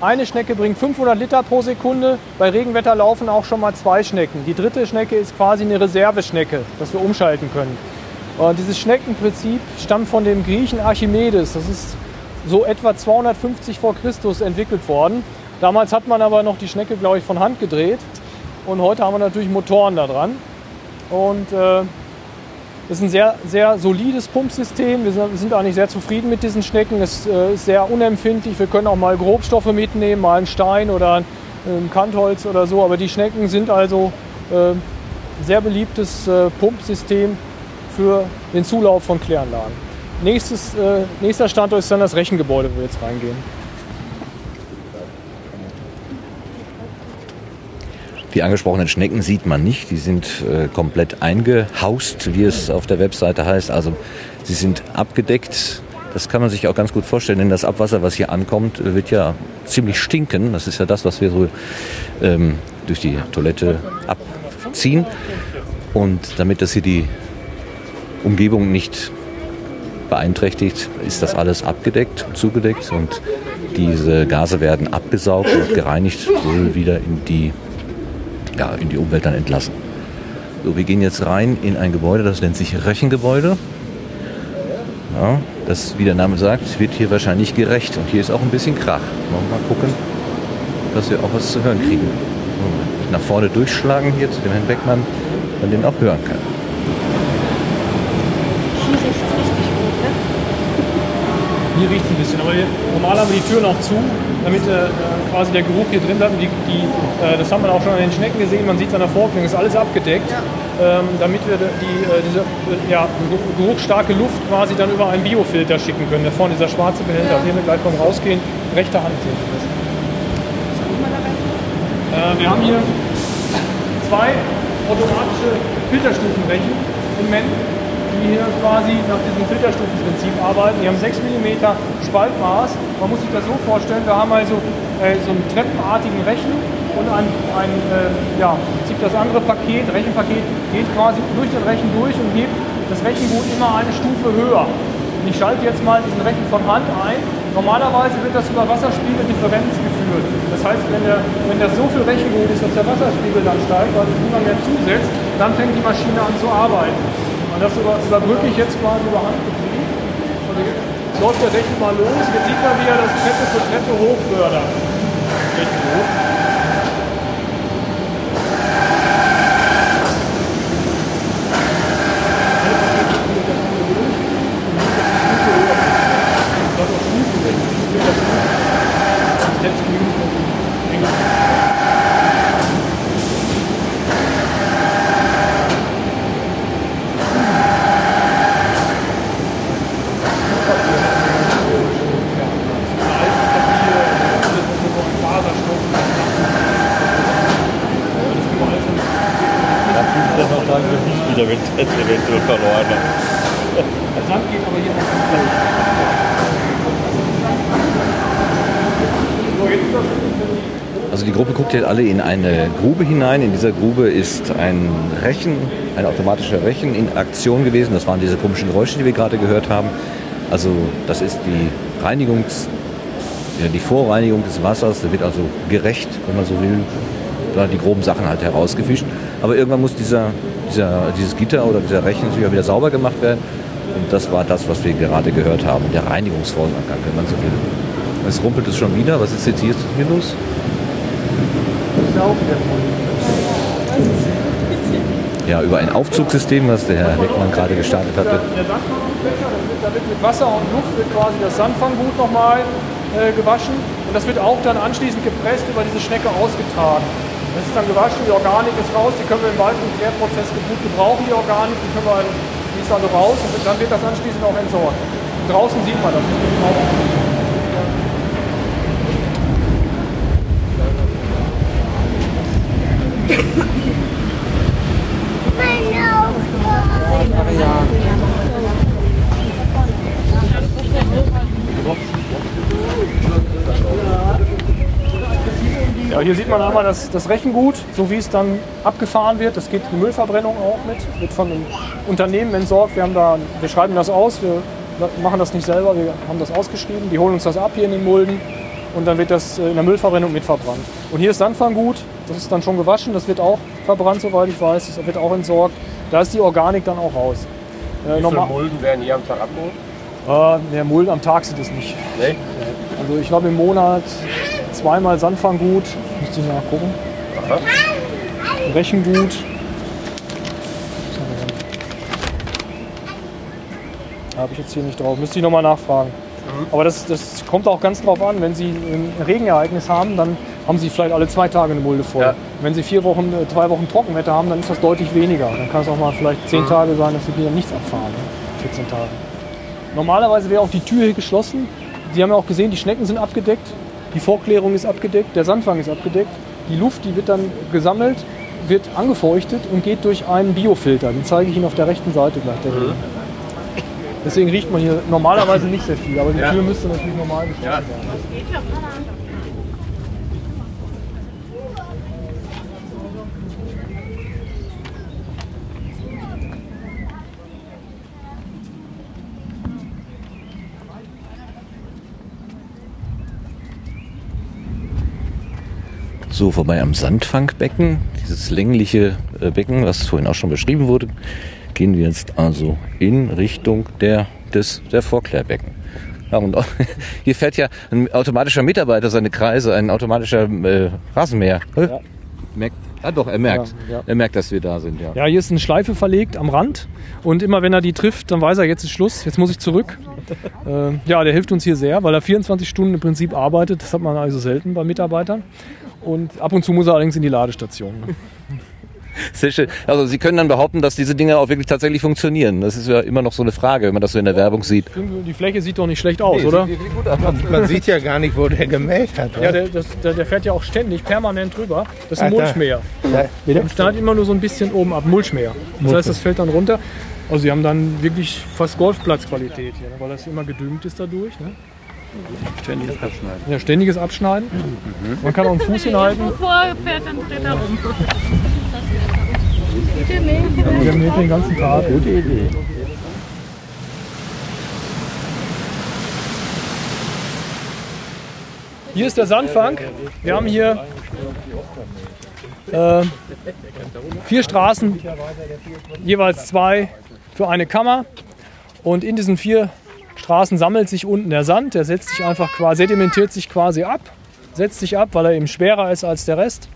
Eine Schnecke bringt fünfhundert Liter pro Sekunde. Bei Regenwetter laufen auch schon mal zwei Schnecken. Die dritte Schnecke ist quasi eine Reserveschnecke, dass wir umschalten können. Äh, dieses Schneckenprinzip stammt von dem Griechen Archimedes. Das ist so etwa zweihundertfünfzig vor Christus entwickelt worden. Damals hat man aber noch die Schnecke, glaube ich, von Hand gedreht. Und heute haben wir natürlich Motoren da dran. Und äh, das ist ein sehr, sehr solides Pumpsystem. Wir sind, wir sind eigentlich sehr zufrieden mit diesen Schnecken. Es äh, ist sehr unempfindlich. Wir können auch mal Grobstoffe mitnehmen, mal einen Stein oder ein, ein Kantholz oder so. Aber die Schnecken sind also äh, sehr beliebtes äh, Pumpsystem für den Zulauf von Kläranlagen. Nächstes, äh, nächster Standort ist dann das Rechengebäude, wo wir jetzt reingehen. Die angesprochenen Schnecken sieht man nicht, die sind äh, komplett eingehaust, wie es auf der Webseite heißt. Also sie sind abgedeckt, das kann man sich auch ganz gut vorstellen, denn das Abwasser, was hier ankommt, wird ja ziemlich stinken. Das ist ja das, was wir so ähm, durch die Toilette abziehen. Und damit das hier die Umgebung nicht beeinträchtigt, ist das alles abgedeckt, zugedeckt. Und diese Gase werden abgesaugt und gereinigt, wohl wieder in die Ja, in die Umwelt dann entlassen. So, wir gehen jetzt rein in ein Gebäude, das nennt sich Rechengebäude. Ja, das, wie der Name sagt, wird hier wahrscheinlich gerecht. Und hier ist auch ein bisschen Krach. Machen wir mal gucken, dass wir auch was zu hören kriegen. Nach vorne durchschlagen hier zu dem Herrn Beckmann, man den auch hören kann. Hier riecht es richtig gut, ne? Hier riecht es ein bisschen, aber normal haben wir die Tür noch zu, damit äh, quasi der Geruch hier drin bleibt. Die, die, äh, das haben wir auch schon an den Schnecken gesehen, man sieht es an der Vorklinge, ist alles abgedeckt, ja. ähm, damit wir die, äh, diese äh, ja, geruchsstarke Luft quasi dann über einen Biofilter schicken können. Da vorne dieser schwarze Behälter, den ja. wir gleich beim Rausgehen, rechte Hand sehen wir das. Äh, wir haben hier zwei automatische Filterstufenrechen im Menden, die hier quasi nach diesem Filterstufenprinzip arbeiten. Die haben sechs Millimeter Spaltmaß. Man muss sich das so vorstellen, wir haben also äh, so einen treppenartigen Rechen und ein, ein äh, ja, das andere Paket, Rechenpaket, geht quasi durch den Rechen durch und hebt das Rechengut immer eine Stufe höher. Und ich schalte jetzt mal diesen Rechen von Hand ein. Normalerweise wird das über Wasserspiegeldifferenz geführt. Das heißt, wenn, der, wenn das so viel Rechengut ist, dass der Wasserspiegel dann steigt, weil es niemand mehr zusetzt, dann fängt die Maschine an zu arbeiten. Und das überbrücke ich jetzt quasi über Handbetrieb. Und jetzt läuft der Rechen mal los. Jetzt sieht man, wie er das Treppe für Treppe hochfördert. Richtig hoch. Das ist auch Stufen. Jetzt wieder mit Test eventuell verloren. Das Land geht aber hier noch nicht durch. Also die Gruppe guckt jetzt alle in eine Grube hinein. In dieser Grube ist ein Rechen, ein automatischer Rechen in Aktion gewesen. Das waren diese komischen Geräusche, die wir gerade gehört haben. Also das ist die Reinigungs, ja, die Vorreinigung des Wassers. Da wird also gerecht, wenn man so will, die groben Sachen halt herausgefischt. Aber irgendwann muss dieser, dieser, dieses Gitter oder dieser Rechen natürlich auch wieder sauber gemacht werden. Und das war das, was wir gerade gehört haben. Der Reinigungsvorgang, wenn man so will. Es rumpelt es schon wieder. Was ist jetzt hier, hier los? Ja, über ein Aufzugssystem, was der Herr Beckmann gerade gestartet hatte. Der Sandfangfächer, da wird mit Wasser und Luft wird quasi das Sandfanggut nochmal äh, gewaschen. Und das wird auch dann anschließend gepresst über diese Schnecke ausgetragen. Das ist dann gewaschen, die Organik ist raus, die können wir im weiteren Klärprozess gut gebrauchen, die Organik, die können wir dann, die ist also raus und dann wird das anschließend auch entsorgt. Und draußen sieht man das. Ja, hier sieht man einmal das, das Rechengut, so wie es dann abgefahren wird. Das geht die Müllverbrennung auch mit, wird von einem Unternehmen entsorgt. Wir, haben da, wir schreiben das aus, wir machen das nicht selber, wir haben das ausgeschrieben. Die holen uns das ab hier in den Mulden und dann wird das in der Müllverbrennung mit verbrannt. Und hier ist Sandfanggut, das ist dann schon gewaschen, das wird auch verbrannt, soweit ich weiß, das wird auch entsorgt. Da ist die Organik dann auch raus. Äh, wie viele Mulden werden hier am Tag abgeholt? Äh, ne, Mulden am Tag sind es nicht. Nee? Also ich glaube im Monat zweimal Sandfanggut. Müsst ihr nachgucken. Aha. Rechengut. Habe ich jetzt hier nicht drauf. Müsste ich nochmal nachfragen. Mhm. Aber das, das kommt auch ganz drauf an. Wenn Sie ein Regenereignis haben, dann haben Sie vielleicht alle zwei Tage eine Mulde voll. Ja. Wenn Sie vier Wochen, drei Wochen Trockenwetter haben, dann ist das deutlich weniger. Dann kann es auch mal vielleicht zehn mhm. Tage sein, dass Sie wieder nichts abfahren. Ne? vierzehn Tage. Normalerweise wäre auch die Tür hier geschlossen. Sie haben ja auch gesehen, die Schnecken sind abgedeckt, die Vorklärung ist abgedeckt, der Sandfang ist abgedeckt. Die Luft, die wird dann gesammelt, wird angefeuchtet und geht durch einen Biofilter. Den zeige ich Ihnen auf der rechten Seite gleich. Mhm. Deswegen riecht man hier normalerweise nicht sehr viel, aber die ja. Tür müsste natürlich normal geschlossen ja. sein. So, vorbei am Sandfangbecken, dieses längliche Becken, was vorhin auch schon beschrieben wurde, gehen wir jetzt also in Richtung der, des, der Vorklärbecken. Ja, und auch, hier fährt ja ein automatischer Mitarbeiter seine Kreise, ein automatischer äh, Rasenmäher. Ja. Merkt, ah doch, er merkt, ja, ja. er merkt, dass wir da sind. Ja. ja, hier ist eine Schleife verlegt am Rand und immer wenn er die trifft, dann weiß er, jetzt ist Schluss, jetzt muss ich zurück. Äh, ja, der hilft uns hier sehr, weil er vierundzwanzig Stunden im Prinzip arbeitet. Das hat man also selten bei Mitarbeitern. Und ab und zu muss er allerdings in die Ladestation. Ne? Sehr schön. Also Sie können dann behaupten, dass diese Dinge auch wirklich tatsächlich funktionieren. Das ist ja immer noch so eine Frage, wenn man das so in der Werbung sieht. Die Fläche sieht doch nicht schlecht aus, nee, oder? Sieht gut aus. Man, man sieht ja gar nicht, wo der gemäht hat. Ja, der, das, der, der fährt ja auch ständig permanent drüber. Das ist ein Mulchmäher. Der schneidet immer nur so ein bisschen oben ab. Mulchmäher. Das heißt, das fällt dann runter. Also Sie haben dann wirklich fast Golfplatzqualität hier, weil das immer gedüngt ist dadurch. Ne? Ständiges Abschneiden. Ja, ständiges Abschneiden. Mhm. Man kann auch einen Fuß hinhalten. Wir haben den ganzen Tag. Gute Idee. Hier ist der Sandfang. Wir haben hier äh, vier Straßen, jeweils zwei für eine Kammer. Und in diesen vier Straßen sammelt sich unten der Sand. Der setzt sich einfach quasi, sedimentiert sich quasi ab, setzt sich ab, weil er eben schwerer ist als der Rest.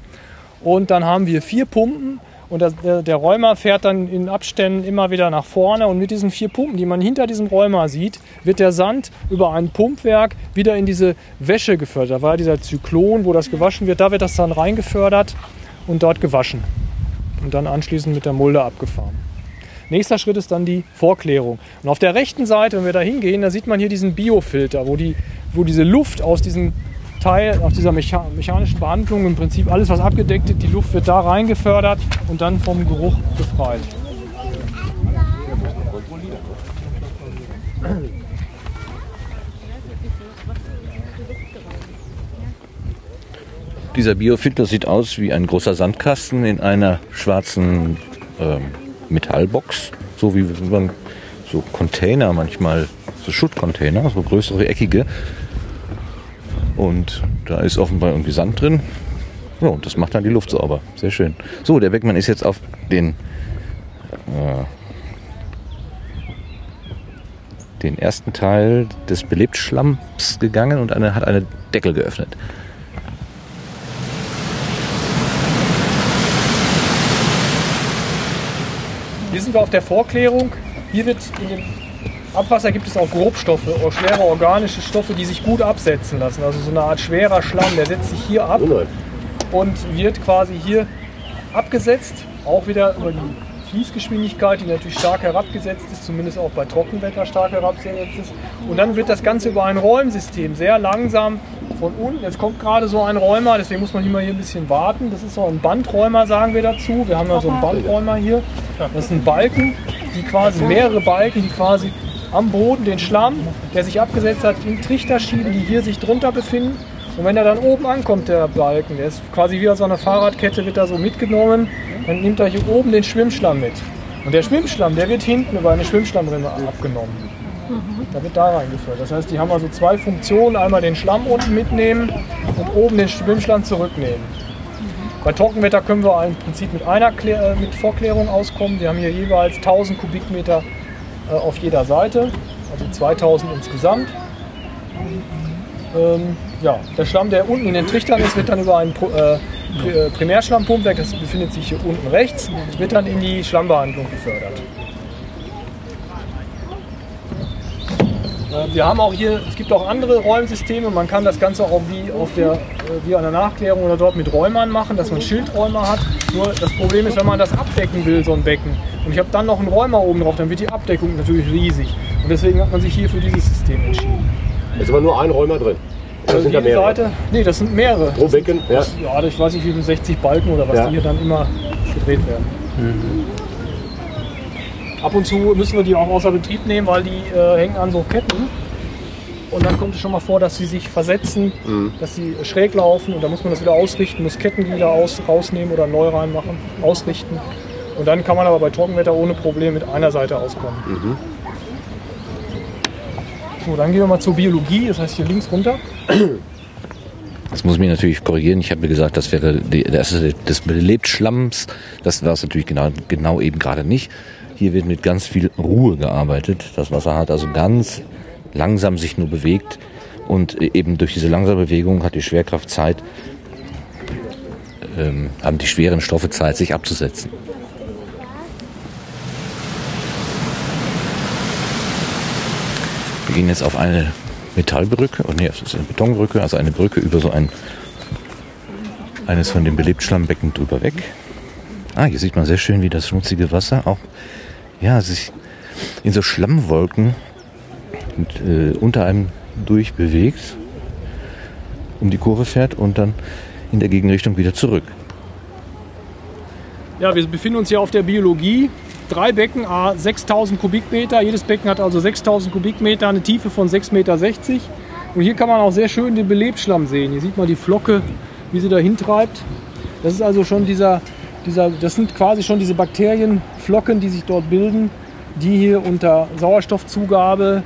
Und dann haben wir vier Pumpen. Und der, der Räumer fährt dann in Abständen immer wieder nach vorne. Und mit diesen vier Pumpen, die man hinter diesem Räumer sieht, wird der Sand über ein Pumpwerk wieder in diese Wäsche gefördert. Da war dieser Zyklon, wo das gewaschen wird. Da wird das dann reingefördert und dort gewaschen. Und dann anschließend mit der Mulde abgefahren. Nächster Schritt ist dann die Vorklärung. Und auf der rechten Seite, wenn wir da hingehen, da sieht man hier diesen Biofilter, wo, die, wo diese Luft aus diesem Teil, auf dieser mecha- mechanischen Behandlung im Prinzip alles, was abgedeckt ist, die Luft wird da rein gefördert und dann vom Geruch befreit. Dieser Biofilter sieht aus wie ein großer Sandkasten in einer schwarzen ähm, Metallbox, so wie man so Container manchmal, so Schuttcontainer, so größere, eckige. Und da ist offenbar irgendwie Sand drin. Ja, und das macht dann die Luft sauber. Sehr schön. So, der Beckmann ist jetzt auf den, äh, den ersten Teil des Belebtschlamms gegangen und eine, hat eine Deckel geöffnet. Hier sind wir auf der Vorklärung. Hier wird in dem Abwasser gibt es auch Grobstoffe, schwere organische Stoffe, die sich gut absetzen lassen. Also so eine Art schwerer Schlamm, der setzt sich hier ab und wird quasi hier abgesetzt. Auch wieder über die Fließgeschwindigkeit, die natürlich stark herabgesetzt ist, zumindest auch bei Trockenwetter stark herabgesetzt ist. Und dann wird das Ganze über ein Räumsystem sehr langsam von unten. Jetzt kommt gerade so ein Räumer, deswegen muss man immer hier ein bisschen warten. Das ist so ein Bandräumer, sagen wir dazu. Wir haben ja so einen Bandräumer hier. Das sind Balken, die quasi mehrere Balken, die quasi am Boden den Schlamm, der sich abgesetzt hat, in Trichter schieben, die hier sich drunter befinden. Und wenn er dann oben ankommt, der Balken, der ist quasi wie aus einer Fahrradkette, wird da so mitgenommen, dann nimmt er hier oben den Schwimmschlamm mit. Und der Schwimmschlamm, der wird hinten über eine Schwimmschlammrinne abgenommen. Da wird da reingefüllt. Das heißt, die haben also zwei Funktionen. Einmal den Schlamm unten mitnehmen und oben den Schwimmschlamm zurücknehmen. Bei Trockenwetter können wir im Prinzip mit einer Klär- mit Vorklärung auskommen. Wir haben hier jeweils tausend Kubikmeter auf jeder Seite, also zweitausend insgesamt. Ähm, ja, der Schlamm, der unten in den Trichtern ist, wird dann über einen äh, Primärschlammpumpwerk, das befindet sich hier unten rechts, wird dann in die Schlammbehandlung gefördert. Wir haben auch hier, es gibt auch andere Räumsysteme, man kann das Ganze auch wie, auf der, wie an der Nachklärung oder dort mit Räumern machen, dass man Schildräumer hat. Nur das Problem ist, wenn man das abdecken will, so ein Becken, und ich habe dann noch einen Räumer oben drauf, dann wird die Abdeckung natürlich riesig. Und deswegen hat man sich hier für dieses System entschieden. Da ist aber nur ein Räumer drin. Das sind da mehrere. Seite, nee, das sind mehrere. Pro Becken? Ja, ja, ich weiß nicht, wie viele sechzig Balken oder was, ja, die hier dann immer gedreht werden. Mhm. Ab und zu müssen wir die auch außer Betrieb nehmen, weil die äh, hängen an so Ketten. Und dann kommt es schon mal vor, dass sie sich versetzen, mhm, dass sie schräg laufen. Und dann muss man das wieder ausrichten, muss Kettenglieder aus, rausnehmen oder neu reinmachen, ausrichten. Und dann kann man aber bei Trockenwetter ohne Problem mit einer Seite auskommen. Mhm. So, dann gehen wir mal zur Biologie, das heißt hier links runter. Das muss ich mich natürlich korrigieren. Ich habe mir gesagt, das wäre die, das, das belebt Schlamms. Das war es natürlich genau, genau eben gerade nicht. Hier wird mit ganz viel Ruhe gearbeitet. Das Wasser hat also ganz langsam sich nur bewegt. Und eben durch diese langsame Bewegung hat die Schwerkraft Zeit, ähm, haben die schweren Stoffe Zeit, sich abzusetzen. Wir gehen jetzt auf eine Metallbrücke, oh nee, das ist eine Betonbrücke, also eine Brücke über so ein, eines von den Belebtschlammbecken drüber weg. Ah, hier sieht man sehr schön, wie das schmutzige Wasser auch, ja, sich in so Schlammwolken mit, äh, unter einem durchbewegt, um die Kurve fährt und dann in der Gegenrichtung wieder zurück. Ja, wir befinden uns hier auf der Biologie. Drei Becken, à sechstausend Kubikmeter. Jedes Becken hat also sechstausend Kubikmeter, eine Tiefe von sechs Komma sechzig Meter. Und hier kann man auch sehr schön den Belebschlamm sehen. Hier sieht man die Flocke, wie sie dahin treibt. Das ist also schon dieser... Dieser, das sind quasi schon diese Bakterienflocken, die sich dort bilden, die hier unter Sauerstoffzugabe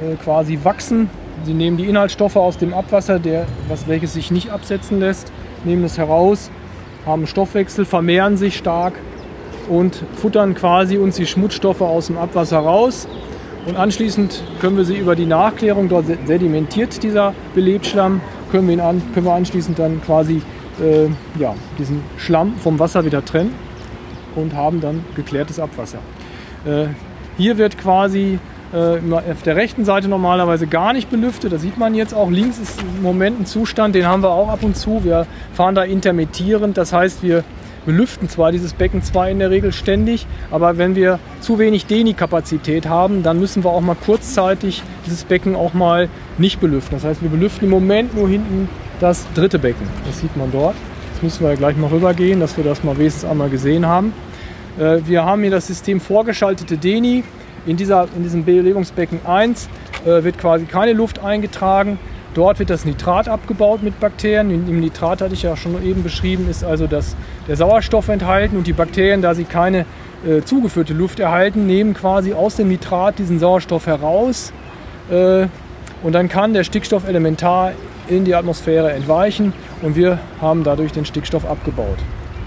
äh, quasi wachsen. Sie nehmen die Inhaltsstoffe aus dem Abwasser, der, was, welches sich nicht absetzen lässt, nehmen es heraus, haben einen Stoffwechsel, vermehren sich stark und futtern quasi uns die Schmutzstoffe aus dem Abwasser raus. Und anschließend können wir sie über die Nachklärung, dort sedimentiert dieser Belebtschlamm, können wir, ihn an, können wir anschließend dann quasi Äh, ja, diesen Schlamm vom Wasser wieder trennen und haben dann geklärtes Abwasser. Äh, hier wird quasi äh, auf der rechten Seite normalerweise gar nicht belüftet, das sieht man jetzt auch. Links ist im Moment ein Zustand, den haben wir auch ab und zu. Wir fahren da intermittierend, das heißt, wir belüften zwar dieses Becken zwar in der Regel ständig, aber wenn wir zu wenig D E N I-Kapazität haben, dann müssen wir auch mal kurzzeitig dieses Becken auch mal nicht belüften. Das heißt, wir belüften im Moment nur hinten das dritte Becken, das sieht man dort. Jetzt müssen wir gleich mal rübergehen, dass wir das mal wenigstens einmal gesehen haben. Wir haben hier das System vorgeschaltete D E N I. In, dieser, in diesem Belegungsbecken eins wird quasi keine Luft eingetragen. Dort wird das Nitrat abgebaut mit Bakterien. Im Nitrat, hatte ich ja schon eben beschrieben, ist also das, der Sauerstoff enthalten. Und die Bakterien, da sie keine äh, zugeführte Luft erhalten, nehmen quasi aus dem Nitrat diesen Sauerstoff heraus. Äh, und dann kann der Stickstoff elementar in die Atmosphäre entweichen und wir haben dadurch den Stickstoff abgebaut,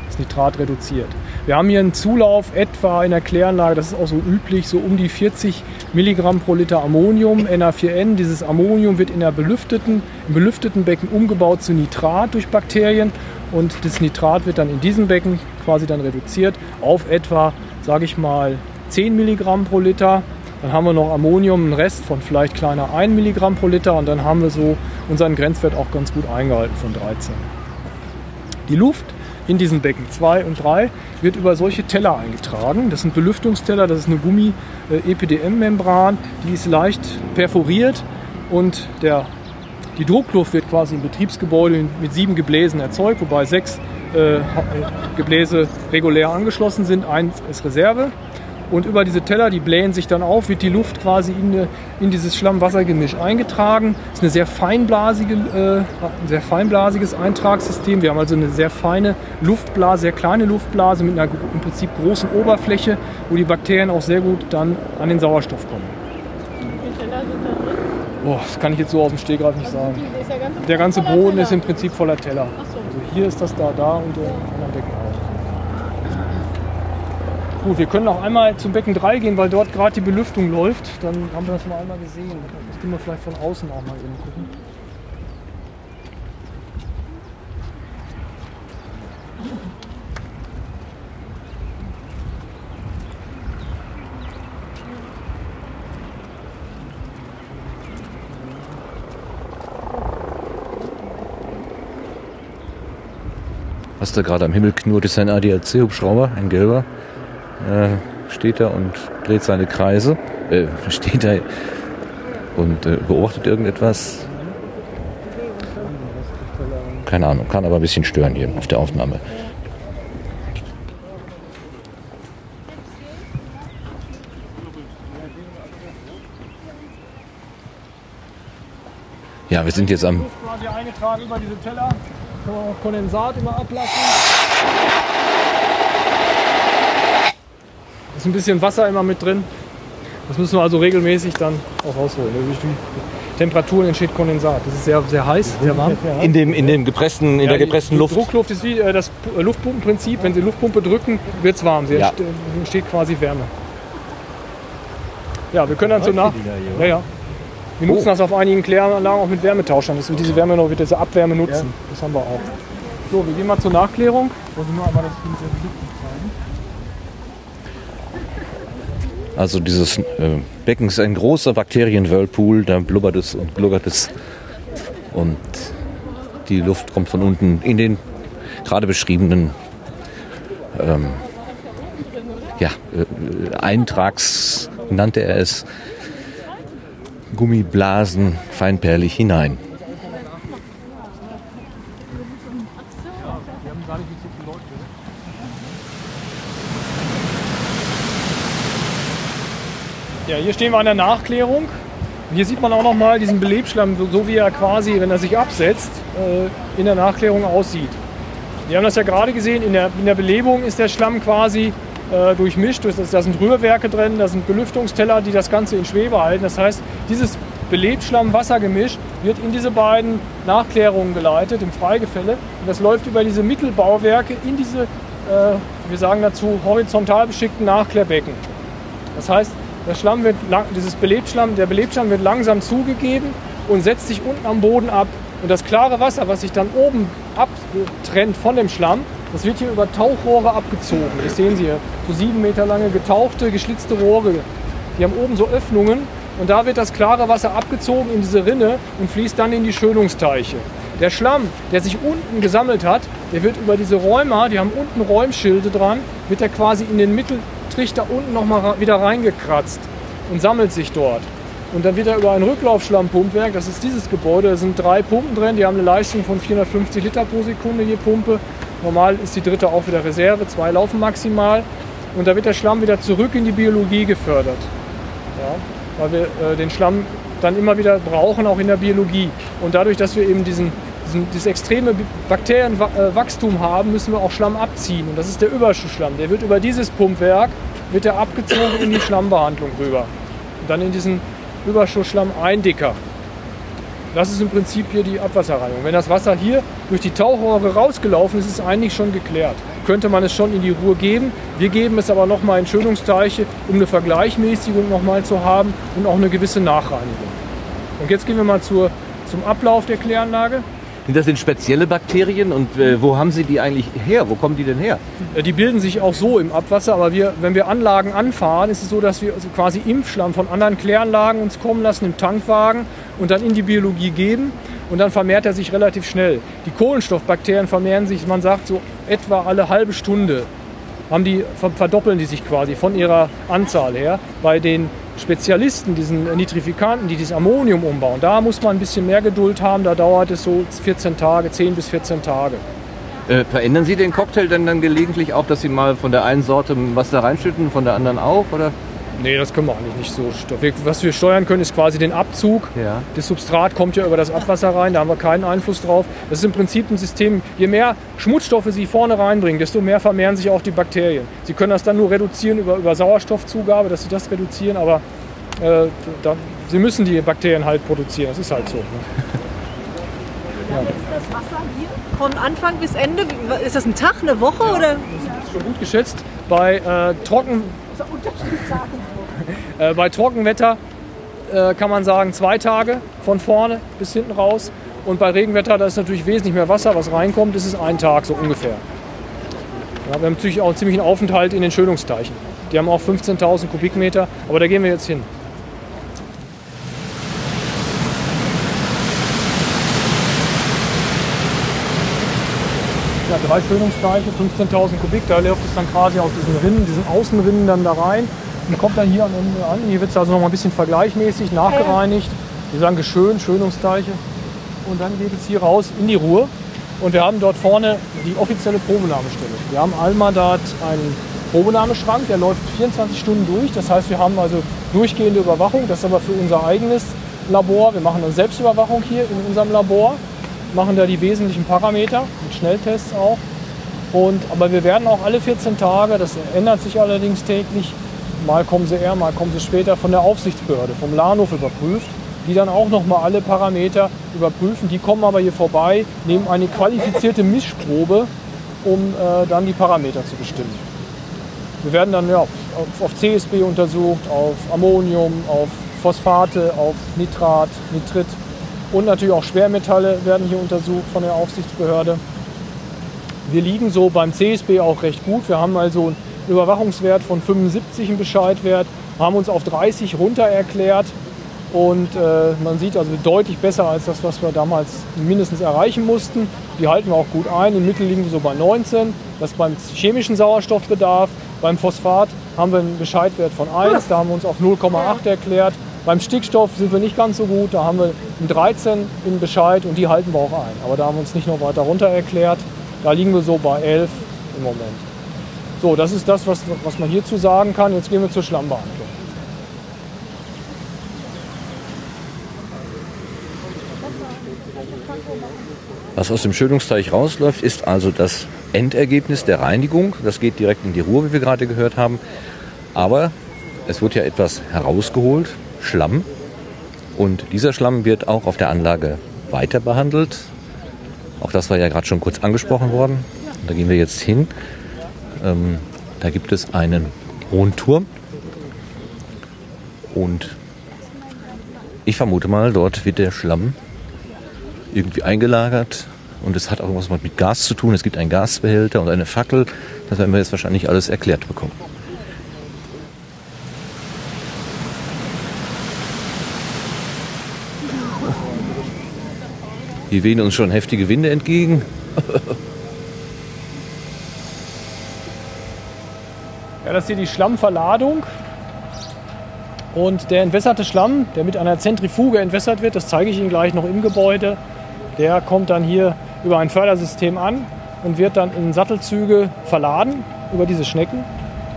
das Nitrat reduziert. Wir haben hier einen Zulauf etwa in der Kläranlage, das ist auch so üblich, so um die vierzig Milligramm pro Liter Ammonium, N a vier N. Dieses Ammonium wird in der belüfteten, im belüfteten Becken umgebaut zu Nitrat durch Bakterien und das Nitrat wird dann in diesem Becken quasi dann reduziert auf etwa, sage ich mal, zehn Milligramm pro Liter. Dann haben wir noch Ammonium, einen Rest von vielleicht kleiner ein Milligramm pro Liter und dann haben wir so unseren Grenzwert auch ganz gut eingehalten von dreizehn. Die Luft in diesen Becken zwei und drei wird über solche Teller eingetragen. Das sind Belüftungsteller, das ist eine Gummi-E P D M-Membran, die ist leicht perforiert und der, die Druckluft wird quasi im Betriebsgebäude mit sieben Gebläsen erzeugt, wobei sechs äh, Gebläse regulär angeschlossen sind, eins ist Reserve. Und über diese Teller, die blähen sich dann auf, wird die Luft quasi in, in dieses Schlamm-Wasser-Gemisch eingetragen. Das ist eine sehr feinblasige, äh, ein sehr feinblasiges Eintragssystem. Wir haben also eine sehr feine Luftblase, sehr kleine Luftblase mit einer im Prinzip großen Oberfläche, wo die Bakterien auch sehr gut dann an den Sauerstoff kommen. Oh, das kann ich jetzt so aus dem Stegreif nicht sagen. Der ganze Boden ist im Prinzip voller Teller. Also hier ist das da, da und am Becken auch. Gut, wir können noch einmal zum Becken drei gehen, weil dort gerade die Belüftung läuft. Dann haben wir das mal einmal gesehen. Das können wir vielleicht von außen auch mal eben gucken. was da gerade am Himmel knurrt, ist ein A D A C-Hubschrauber, ein gelber. Äh, steht da und dreht seine Kreise. Äh, steht da und äh, beobachtet irgendetwas. Keine Ahnung, kann aber ein bisschen stören hier auf der Aufnahme. Ja, wir sind jetzt am... quasi eingetragen über diese Teller. Können wir auch Kondensat immer ablassen. Ist ein bisschen Wasser immer mit drin. Das müssen wir also regelmäßig dann auch rausholen. Durch die Temperaturen entsteht Kondensat. Das ist sehr, sehr heiß, sehr warm. In dem, in dem gepressten, in ja, der gepressten Luft. Druckluft ist wie das Luftpumpenprinzip. Wenn Sie Luftpumpe drücken, wird es warm. Sie ja. entsteht quasi Wärme. Ja, wir können dann so nach. Ja, ja. Wir nutzen oh. das auf einigen Kläranlagen auch mit Wärmetauschern. Das wird diese Wärme noch, wird diese Abwärme nutzen. Ja. Das haben wir auch. So, wir gehen mal zur Nachklärung. Also dieses äh, Becken ist ein großer Bakterienwhirlpool. Da blubbert es und gluggert es. Und die Luft kommt von unten in den gerade beschriebenen ähm, ja, äh, Eintrags, nannte er es, Gummiblasen feinperlig hinein. Ja, hier stehen wir an der Nachklärung. Hier sieht man auch noch mal diesen Belebschlamm, so wie er quasi, wenn er sich absetzt, in der Nachklärung aussieht. Wir haben das ja gerade gesehen, in der, in der Belebung ist der Schlamm quasi durchmischt. Da sind Rührwerke drin, da sind Belüftungsteller, die das Ganze in Schwebe halten. Das heißt, dieses Belebschlamm-Wassergemisch wird in diese beiden Nachklärungen geleitet, im Freigefälle. Und das läuft über diese Mittelbauwerke in diese, äh, wir sagen dazu, horizontal beschickten Nachklärbecken. Das heißt, der Schlamm wird lang, dieses Belebschlamm, der Belebschlamm wird langsam zugegeben und setzt sich unten am Boden ab. Und das klare Wasser, was sich dann oben abtrennt von dem Schlamm, das wird hier über Tauchrohre abgezogen. Das sehen Sie hier, so sieben Meter lange getauchte, geschlitzte Rohre. Die haben oben so Öffnungen und da wird das klare Wasser abgezogen in diese Rinne und fließt dann in die Schönungsteiche. Der Schlamm, der sich unten gesammelt hat, der wird über diese Räumer, die haben unten Räumschilde dran, wird der quasi in den Mitteltrichter unten nochmal wieder reingekratzt und sammelt sich dort. Und dann wird er über ein Rücklaufschlammpumpwerk, das ist dieses Gebäude, da sind drei Pumpen drin, die haben eine Leistung von vierhundertfünfzig Liter pro Sekunde je Pumpe. Normal ist die dritte auch wieder Reserve, zwei laufen maximal. Und da wird der Schlamm wieder zurück in die Biologie gefördert. Ja, weil wir äh, den Schlamm dann immer wieder brauchen, auch in der Biologie. Und dadurch, dass wir eben diesen, diesen, dieses extreme Bakterienwachstum haben, müssen wir auch Schlamm abziehen. Und das ist der Überschussschlamm. Der wird über dieses Pumpwerk wird der abgezogen in die Schlammbehandlung rüber. Und dann in diesen Überschussschlamm Eindicker. Das ist im Prinzip hier die Abwasserreinigung. Wenn das Wasser hier durch die Tauchrohre rausgelaufen ist, ist es eigentlich schon geklärt. Könnte man es schon in die Ruhr geben. Wir geben es aber nochmal in Schönungsteiche, um eine Vergleichmäßigung nochmal zu haben und auch eine gewisse Nachreinigung. Und jetzt gehen wir mal zur, zum Ablauf der Kläranlage. Das sind spezielle Bakterien und äh, wo haben Sie die eigentlich her? Wo kommen die denn her? Die bilden sich auch so im Abwasser, aber wir, wenn wir Anlagen anfahren, ist es so, dass wir also quasi Impfschlamm von anderen Kläranlagen uns kommen lassen im Tankwagen und dann in die Biologie geben und dann vermehrt er sich relativ schnell. Die Kohlenstoffbakterien vermehren sich, man sagt so etwa alle halbe Stunde, haben die, verdoppeln die sich quasi von ihrer Anzahl her. Bei den Spezialisten, diesen Nitrifikanten, die dieses Ammonium umbauen, da muss man ein bisschen mehr Geduld haben, da dauert es so vierzehn Tage, zehn bis vierzehn Tage. Äh, verändern Sie den Cocktail denn dann gelegentlich auch, dass Sie mal von der einen Sorte was da reinschütten, von der anderen auch, oder? Nee, das können wir eigentlich nicht so. Was wir steuern können, ist quasi den Abzug. Ja. Das Substrat kommt ja über das Abwasser rein, da haben wir keinen Einfluss drauf. Das ist im Prinzip ein System, je mehr Schmutzstoffe Sie vorne reinbringen, desto mehr vermehren sich auch die Bakterien. Sie können das dann nur reduzieren über, über Sauerstoffzugabe, dass Sie das reduzieren, aber äh, da, Sie müssen die Bakterien halt produzieren, das ist halt so. Ne? Ja. Ist das Wasser hier von Anfang bis Ende, ist das ein Tag, eine Woche? Ja, oder? Das ist schon gut geschätzt. Bei äh, trocken... äh, bei Trockenwetter äh, kann man sagen zwei Tage von vorne bis hinten raus und bei Regenwetter, da ist natürlich wesentlich mehr Wasser, was reinkommt, ist es ein Tag so ungefähr. Ja, wir haben natürlich auch einen ziemlichen Aufenthalt in den Schönungsteichen. Die haben auch fünfzehntausend Kubikmeter, aber da gehen wir jetzt hin. Ja, ja drei Schönungsbereiche, fünfzehntausend Kubik, da läuft es dann quasi aus diesen Rinnen, diesen Außenrinnen dann da rein und kommt dann hier am Ende an. Hier wird es also noch mal ein bisschen vergleichmäßig nachgereinigt. Wir sagen geschönt, Schönungsteiche. Und dann geht es hier raus in die Ruhr. Und wir haben dort vorne die offizielle Probenahmestelle. Wir haben einmal dort einen Probenahmeschrank, der läuft vierundzwanzig Stunden durch. Das heißt, wir haben also durchgehende Überwachung. Das ist aber für unser eigenes Labor. Wir machen eine Selbstüberwachung hier in unserem Labor, machen da die wesentlichen Parameter mit Schnelltests auch. Und, aber wir werden auch alle vierzehn Tage, das ändert sich allerdings täglich, mal kommen sie eher, mal kommen sie später, von der Aufsichtsbehörde, vom Lahnhof überprüft, die dann auch nochmal alle Parameter überprüfen. Die kommen aber hier vorbei, nehmen eine qualifizierte Mischprobe, um äh, dann die Parameter zu bestimmen. Wir werden dann ja, auf, auf C S B untersucht, auf Ammonium, auf Phosphate, auf Nitrat, Nitrit und natürlich auch Schwermetalle werden hier untersucht von der Aufsichtsbehörde. Wir liegen so beim C S B auch recht gut. Wir haben also einen Überwachungswert von fünfundsiebzig, einen Bescheidwert, haben uns auf dreißig runter erklärt. Und äh, man sieht also deutlich besser als das, was wir damals mindestens erreichen mussten. Die halten wir auch gut ein. Im Mittel liegen wir so bei neunzehn. Das beim chemischen Sauerstoffbedarf. Beim Phosphat haben wir einen Bescheidwert von eins. Da haben wir uns auf null Komma acht erklärt. Beim Stickstoff sind wir nicht ganz so gut. Da haben wir einen dreizehn im Bescheid und die halten wir auch ein. Aber da haben wir uns nicht noch weiter runter erklärt. Da liegen wir so bei elf im Moment. So, das ist das, was, was man hierzu sagen kann. Jetzt gehen wir zur Schlammbehandlung. Was aus dem Schönungsteich rausläuft, ist also das Endergebnis der Reinigung. Das geht direkt in die Ruhr, wie wir gerade gehört haben. Aber es wird ja etwas herausgeholt, Schlamm. Und dieser Schlamm wird auch auf der Anlage weiter behandelt. Auch das war ja gerade schon kurz angesprochen worden. Da gehen wir jetzt hin. Ähm, da gibt es einen hohen Turm. Und ich vermute mal, dort wird der Schlamm irgendwie eingelagert und es hat auch irgendwas mit Gas zu tun. Es gibt einen Gasbehälter und eine Fackel. Das werden wir jetzt wahrscheinlich alles erklärt bekommen. Hier wehen uns schon heftige Winde entgegen. Ja, das ist hier die Schlammverladung. Und der entwässerte Schlamm, der mit einer Zentrifuge entwässert wird, das zeige ich Ihnen gleich noch im Gebäude, der kommt dann hier über ein Fördersystem an und wird dann in Sattelzüge verladen über diese Schnecken.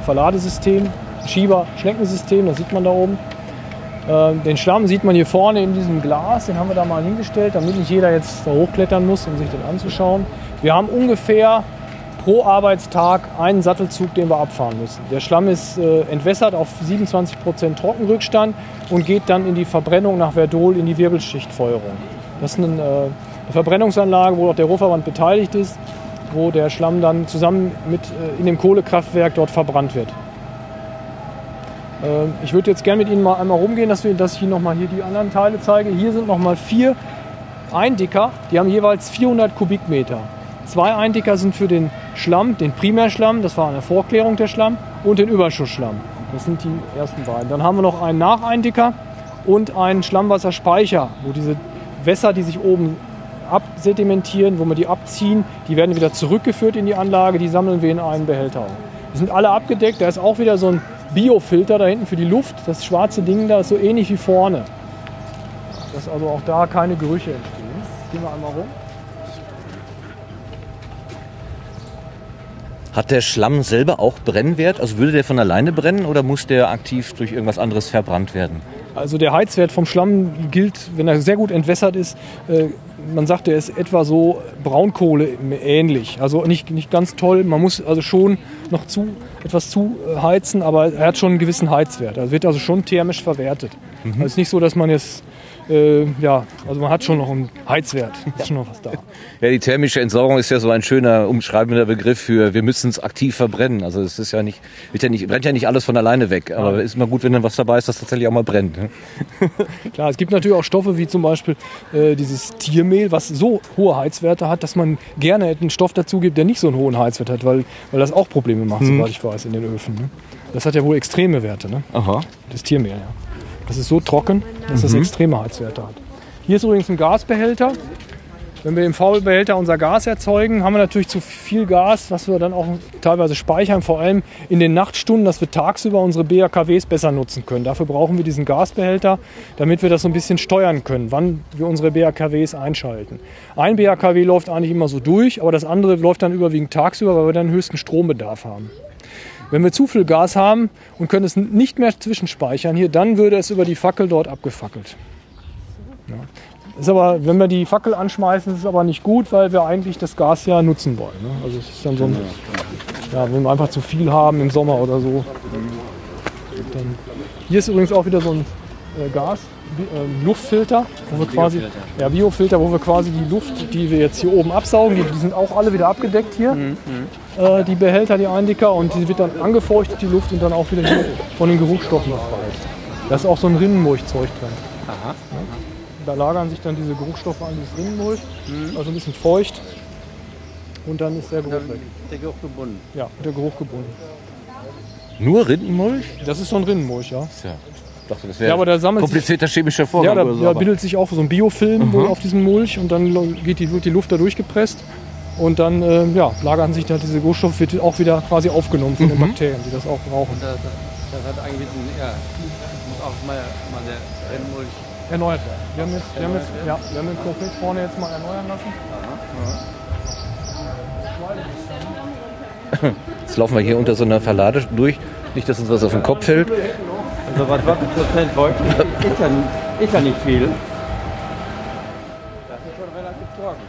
Verladesystem, Schieber-Schneckensystem, das sieht man da oben. Ähm, den Schlamm sieht man hier vorne in diesem Glas, den haben wir da mal hingestellt, damit nicht jeder jetzt da hochklettern muss, um sich den anzuschauen. Wir haben ungefähr pro Arbeitstag einen Sattelzug, den wir abfahren müssen. Der Schlamm ist äh, entwässert auf siebenundzwanzig Prozent Trockenrückstand und geht dann in die Verbrennung nach Verdol in die Wirbelschichtfeuerung. Das ist eine, äh, eine Verbrennungsanlage, wo auch der Ruhrverband beteiligt ist, wo der Schlamm dann zusammen mit äh, in dem Kohlekraftwerk dort verbrannt wird. Äh, ich würde jetzt gerne mit Ihnen mal einmal rumgehen, dass, wir, dass ich Ihnen nochmal hier die anderen Teile zeige. Hier sind nochmal vier Eindicker, die haben jeweils vierhundert Kubikmeter. Zwei Eindicker sind für den Schlamm, den Primärschlamm, das war eine Vorklärung der Schlamm, und den Überschussschlamm. Das sind die ersten beiden. Dann haben wir noch einen Nacheindicker und einen Schlammwasserspeicher, wo diese Wässer, die sich oben absedimentieren, wo wir die abziehen, die werden wieder zurückgeführt in die Anlage, die sammeln wir in einen Behälter. Die sind alle abgedeckt, da ist auch wieder so ein Biofilter da hinten für die Luft. Das schwarze Ding da ist so ähnlich wie vorne, dass also auch da keine Gerüche entstehen. Gehen wir einmal rum. Hat der Schlamm selber auch Brennwert? Also würde der von alleine brennen oder muss der aktiv durch irgendwas anderes verbrannt werden? Also der Heizwert vom Schlamm gilt, wenn er sehr gut entwässert ist, äh, man sagt, er ist etwa so Braunkohle ähnlich. Also nicht, nicht ganz toll, man muss also schon noch zu, etwas zuheizen, aber er hat schon einen gewissen Heizwert. Er wird also schon thermisch verwertet. Mhm. Also es ist nicht so, dass man jetzt... Äh, ja, also man hat schon noch einen Heizwert, ist schon noch was da. Ja, die thermische Entsorgung ist ja so ein schöner, umschreibender Begriff für, wir müssen es aktiv verbrennen. Also es ist ja nicht, wird ja nicht, brennt ja nicht alles von alleine weg, aber ja. Ist immer gut, wenn dann was dabei ist, das tatsächlich auch mal brennt. Ne? Klar, es gibt natürlich auch Stoffe wie zum Beispiel äh, dieses Tiermehl, was so hohe Heizwerte hat, dass man gerne einen Stoff dazu gibt, der nicht so einen hohen Heizwert hat, weil, weil das auch Probleme macht, hm. soweit ich weiß, in den Öfen. Ne? Das hat ja wohl extreme Werte, ne? Aha. Das Tiermehl, ja. Das ist so trocken, dass das mhm. extreme Heizwerte hat. Hier ist übrigens ein Gasbehälter. Wenn wir im V W-Behälter unser Gas erzeugen, haben wir natürlich zu viel Gas, was wir dann auch teilweise speichern, vor allem in den Nachtstunden, dass wir tagsüber unsere B H K Ws besser nutzen können. Dafür brauchen wir diesen Gasbehälter, damit wir das so ein bisschen steuern können, wann wir unsere B H K Ws einschalten. Ein B H K W läuft eigentlich immer so durch, aber das andere läuft dann überwiegend tagsüber, weil wir dann höchsten Strombedarf haben. Wenn wir zu viel Gas haben und können es nicht mehr zwischenspeichern hier, dann würde es über die Fackel dort abgefackelt. Ja. Ist aber, wenn wir die Fackel anschmeißen, ist es aber nicht gut, weil wir eigentlich das Gas ja nutzen wollen. Ne? Also es ist dann so ein, ja, wenn wir einfach zu viel haben im Sommer oder so. Dann, hier ist übrigens auch wieder so ein äh, Gas, äh, Luftfilter, wo wir quasi, ja, Biofilter, wo wir quasi die Luft, die wir jetzt hier oben absaugen, die, die sind auch alle wieder abgedeckt hier. Mhm. Äh, die Behälter, die Eindicker, und die wird dann angefeuchtet, die Luft, und dann auch wieder von den Geruchsstoffen befreit. Da ist auch so ein Rinnenmulchzeug drin. Aha. Ja? Da lagern sich dann diese Geruchstoffe an, dieses Rinnenmulch, mhm. also ein bisschen feucht, und dann ist der Geruch weg. Der Geruch gebunden. Ja, der Geruch gebunden. Nur Rindenmulch? Das ist so ein Rinnenmulch, ja. ja. Dachte, das wäre ja, aber da sammelt komplizierter sich, chemischer Vorgang. Ja, da, oder so, da bildet sich auch so ein Biofilm, mhm. auf diesem Mulch, und dann geht die, wird die Luft da durchgepresst, und dann äh, ja, lagern sich da diese Geruchstoffe, wird auch wieder quasi aufgenommen von mhm. den Bakterien, die das auch brauchen. Das, das hat eigentlich ein, ja, muss auch mal, mal der Rinnenmulch erneuert werden. Wir haben jetzt, wir haben jetzt, ja, wir haben jetzt komplett vorne jetzt mal erneuern lassen. Ja. Jetzt laufen wir hier unter so einer Verlade durch. Nicht, dass uns was auf den Kopf fällt. Also was zwanzig Prozent Volt ist ja, ist ja nicht viel. Das ist schon relativ trocken.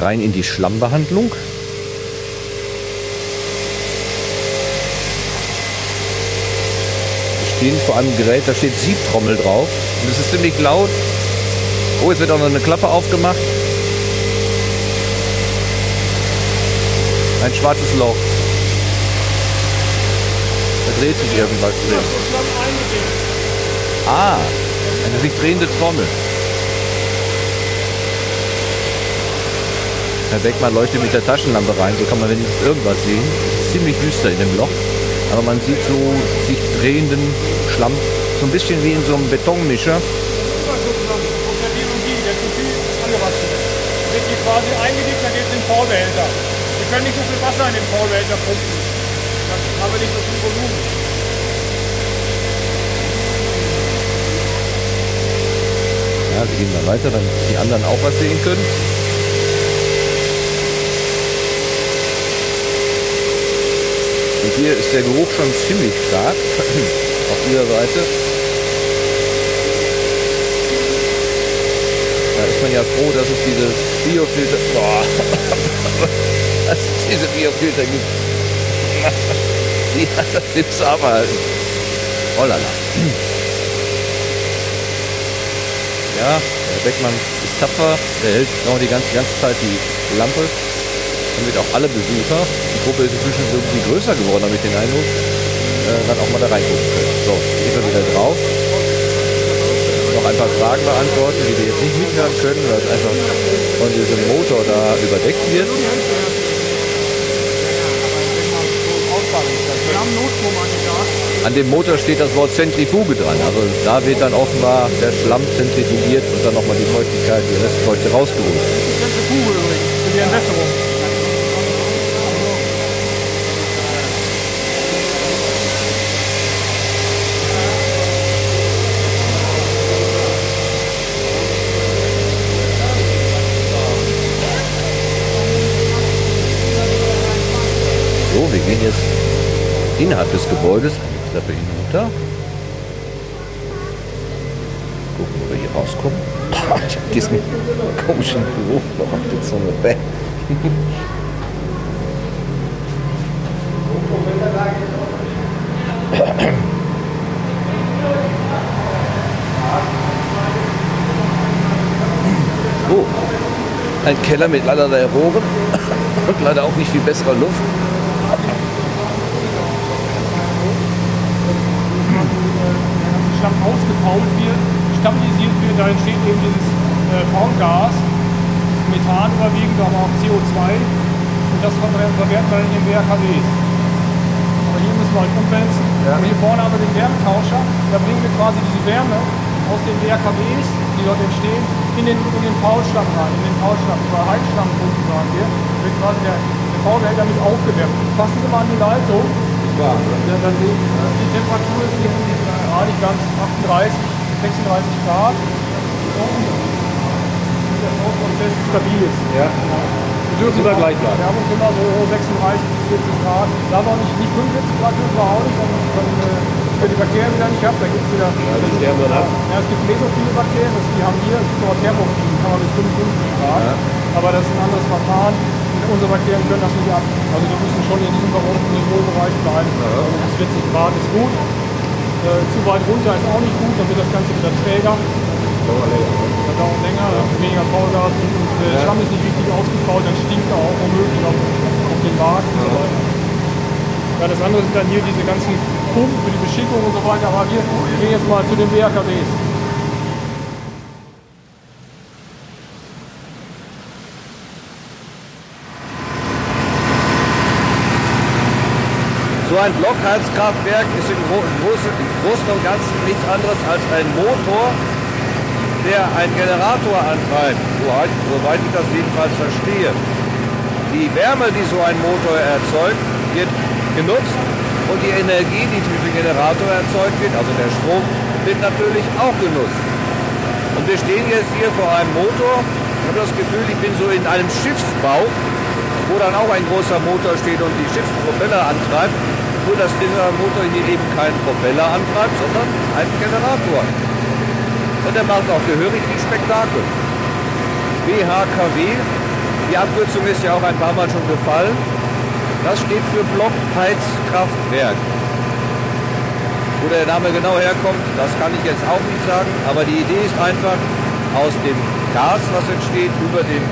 Rein in die Schlammbehandlung. Wir stehen vor einem Gerät, da steht Siebtrommel drauf. Und es ist ziemlich laut. Oh, jetzt wird auch noch eine Klappe aufgemacht. Ein schwarzes Loch. Da dreht sich irgendwas drin. Ah, eine sich drehende Trommel. Herr Beckmann leuchtet mit der Taschenlampe rein, so kann man wenigstens irgendwas sehen. Ziemlich düster in dem Loch, aber man sieht so sich drehenden Schlamm, so ein bisschen wie in so einem Betonmischer. Wird die quasi eingedickt, dann geht es in den Vorbehälter. Wir können nicht so viel Wasser in den Vorbehälter pumpen, dann haben wir nicht so viel Volumen. Ja, wir gehen mal weiter, damit die anderen auch was sehen können. Und hier ist der Geruch schon ziemlich stark, auf dieser Seite. Da ist man ja froh, dass es diese Biofilter, boah, dass es diese Biofilter gibt. Die hat das Tipps abhalten. Oh la la. Ja, der Beckmann ist tapfer, der hält noch die ganze, ganze Zeit die Lampe. Damit auch alle Besucher, die Gruppe ist inzwischen so viel größer geworden, habe ich den Eindruck, äh, dann auch mal da reingucken können. So, gehen wir wieder drauf. Noch ein paar Fragen beantworten, die wir jetzt nicht mithören können, weil es einfach von diesem Motor da überdeckt wird. An dem Motor steht das Wort Zentrifuge dran. Also da wird dann offenbar der Schlamm zentrifugiert und dann nochmal die Feuchtigkeit, die Restfeuchte rausgeholt. Die Zentrifuge übrigens, für die Entwässerung. Wir gehen jetzt innerhalb des Gebäudes eine Treppe hinunter. Gucken, ob wir hier rauskommen. Ich hab diesen komischen Geruch noch auf der Zunge. Bäh. Oh, ein Keller mit allerlei Rohren und leider auch nicht viel besserer Luft. Ausgefault wird, stabilisiert wird, da entsteht eben dieses äh, Faulgas, Methan überwiegend, aber auch C O zwei. Und das verwerten wir in den B H K Ws. Aber hier müssen wir halt umwälzen. Ja. Und hier vorne haben wir den Wärmetauscher. Da bringen wir quasi diese Wärme aus den B H K Ws, die dort entstehen, in den, in den Faulstamm rein, in den Faulstamm, über Heizstammkunden sagen wir. Wird quasi der, der Faulheld damit aufgewärmt. Fassen Sie mal an die Leitung. Ja, dann sehen Sie, die Temperatur ist hier gerade ganz achtunddreißig, sechsunddreißig Grad. Und der Faulprozess stabil ist. Ja. Wir dürfen da gleich bleiben. Wir haben uns immer so sechsunddreißig bis vierzig Grad. Da war nicht, nicht fünfundvierzig Grad, dürfen wir auch nicht. Wenn die Bakterien wieder nicht ab, dann gibt es wieder. Ja, die sterben dann ab. Ja, es gibt mesophile Bakterien, das, die haben hier, es gibt auch thermophile, kann man bis fünfundfünfzig Grad. Ja. Aber das ist ein anderes Verfahren. Unsere Bakterien können das nicht ab. Also die müssen schon in diesem Niveaubereich bleiben. Ja. Also bis vierzig Grad ist gut. Äh, zu weit runter ist auch nicht gut, dann wird das Ganze wieder träger. Das dauert länger, weniger Faulgas, und der Schlamm ist nicht richtig ausgefault, dann stinkt er auch womöglich auf, auf den Markt und so weiter. Ja, das andere sind dann hier diese ganzen Pumpen für die Beschickung und so weiter, aber wir gehen jetzt mal zu den B H K Ws. So ein Blockheizkraftwerk ist im Großen und Ganzen nichts anderes als ein Motor, der einen Generator antreibt, soweit ich das jedenfalls verstehe. Die Wärme, die so ein Motor erzeugt, wird genutzt und die Energie, die durch den Generator erzeugt wird, also der Strom, wird natürlich auch genutzt. Und wir stehen jetzt hier vor einem Motor. Ich habe das Gefühl, ich bin so in einem Schiffsbau, wo dann auch ein großer Motor steht und die Schiffspropeller antreibt, nur dass dieser Motor hier eben keinen Propeller antreibt, sondern einen Generator. Und er macht auch gehörig viel Spektakel. B H K W, die Abkürzung ist ja auch ein paar Mal schon gefallen. Das steht für Blockheizkraftwerk. Wo der Name genau herkommt, das kann ich jetzt auch nicht sagen. Aber die Idee ist einfach, aus dem Gas, was entsteht, über den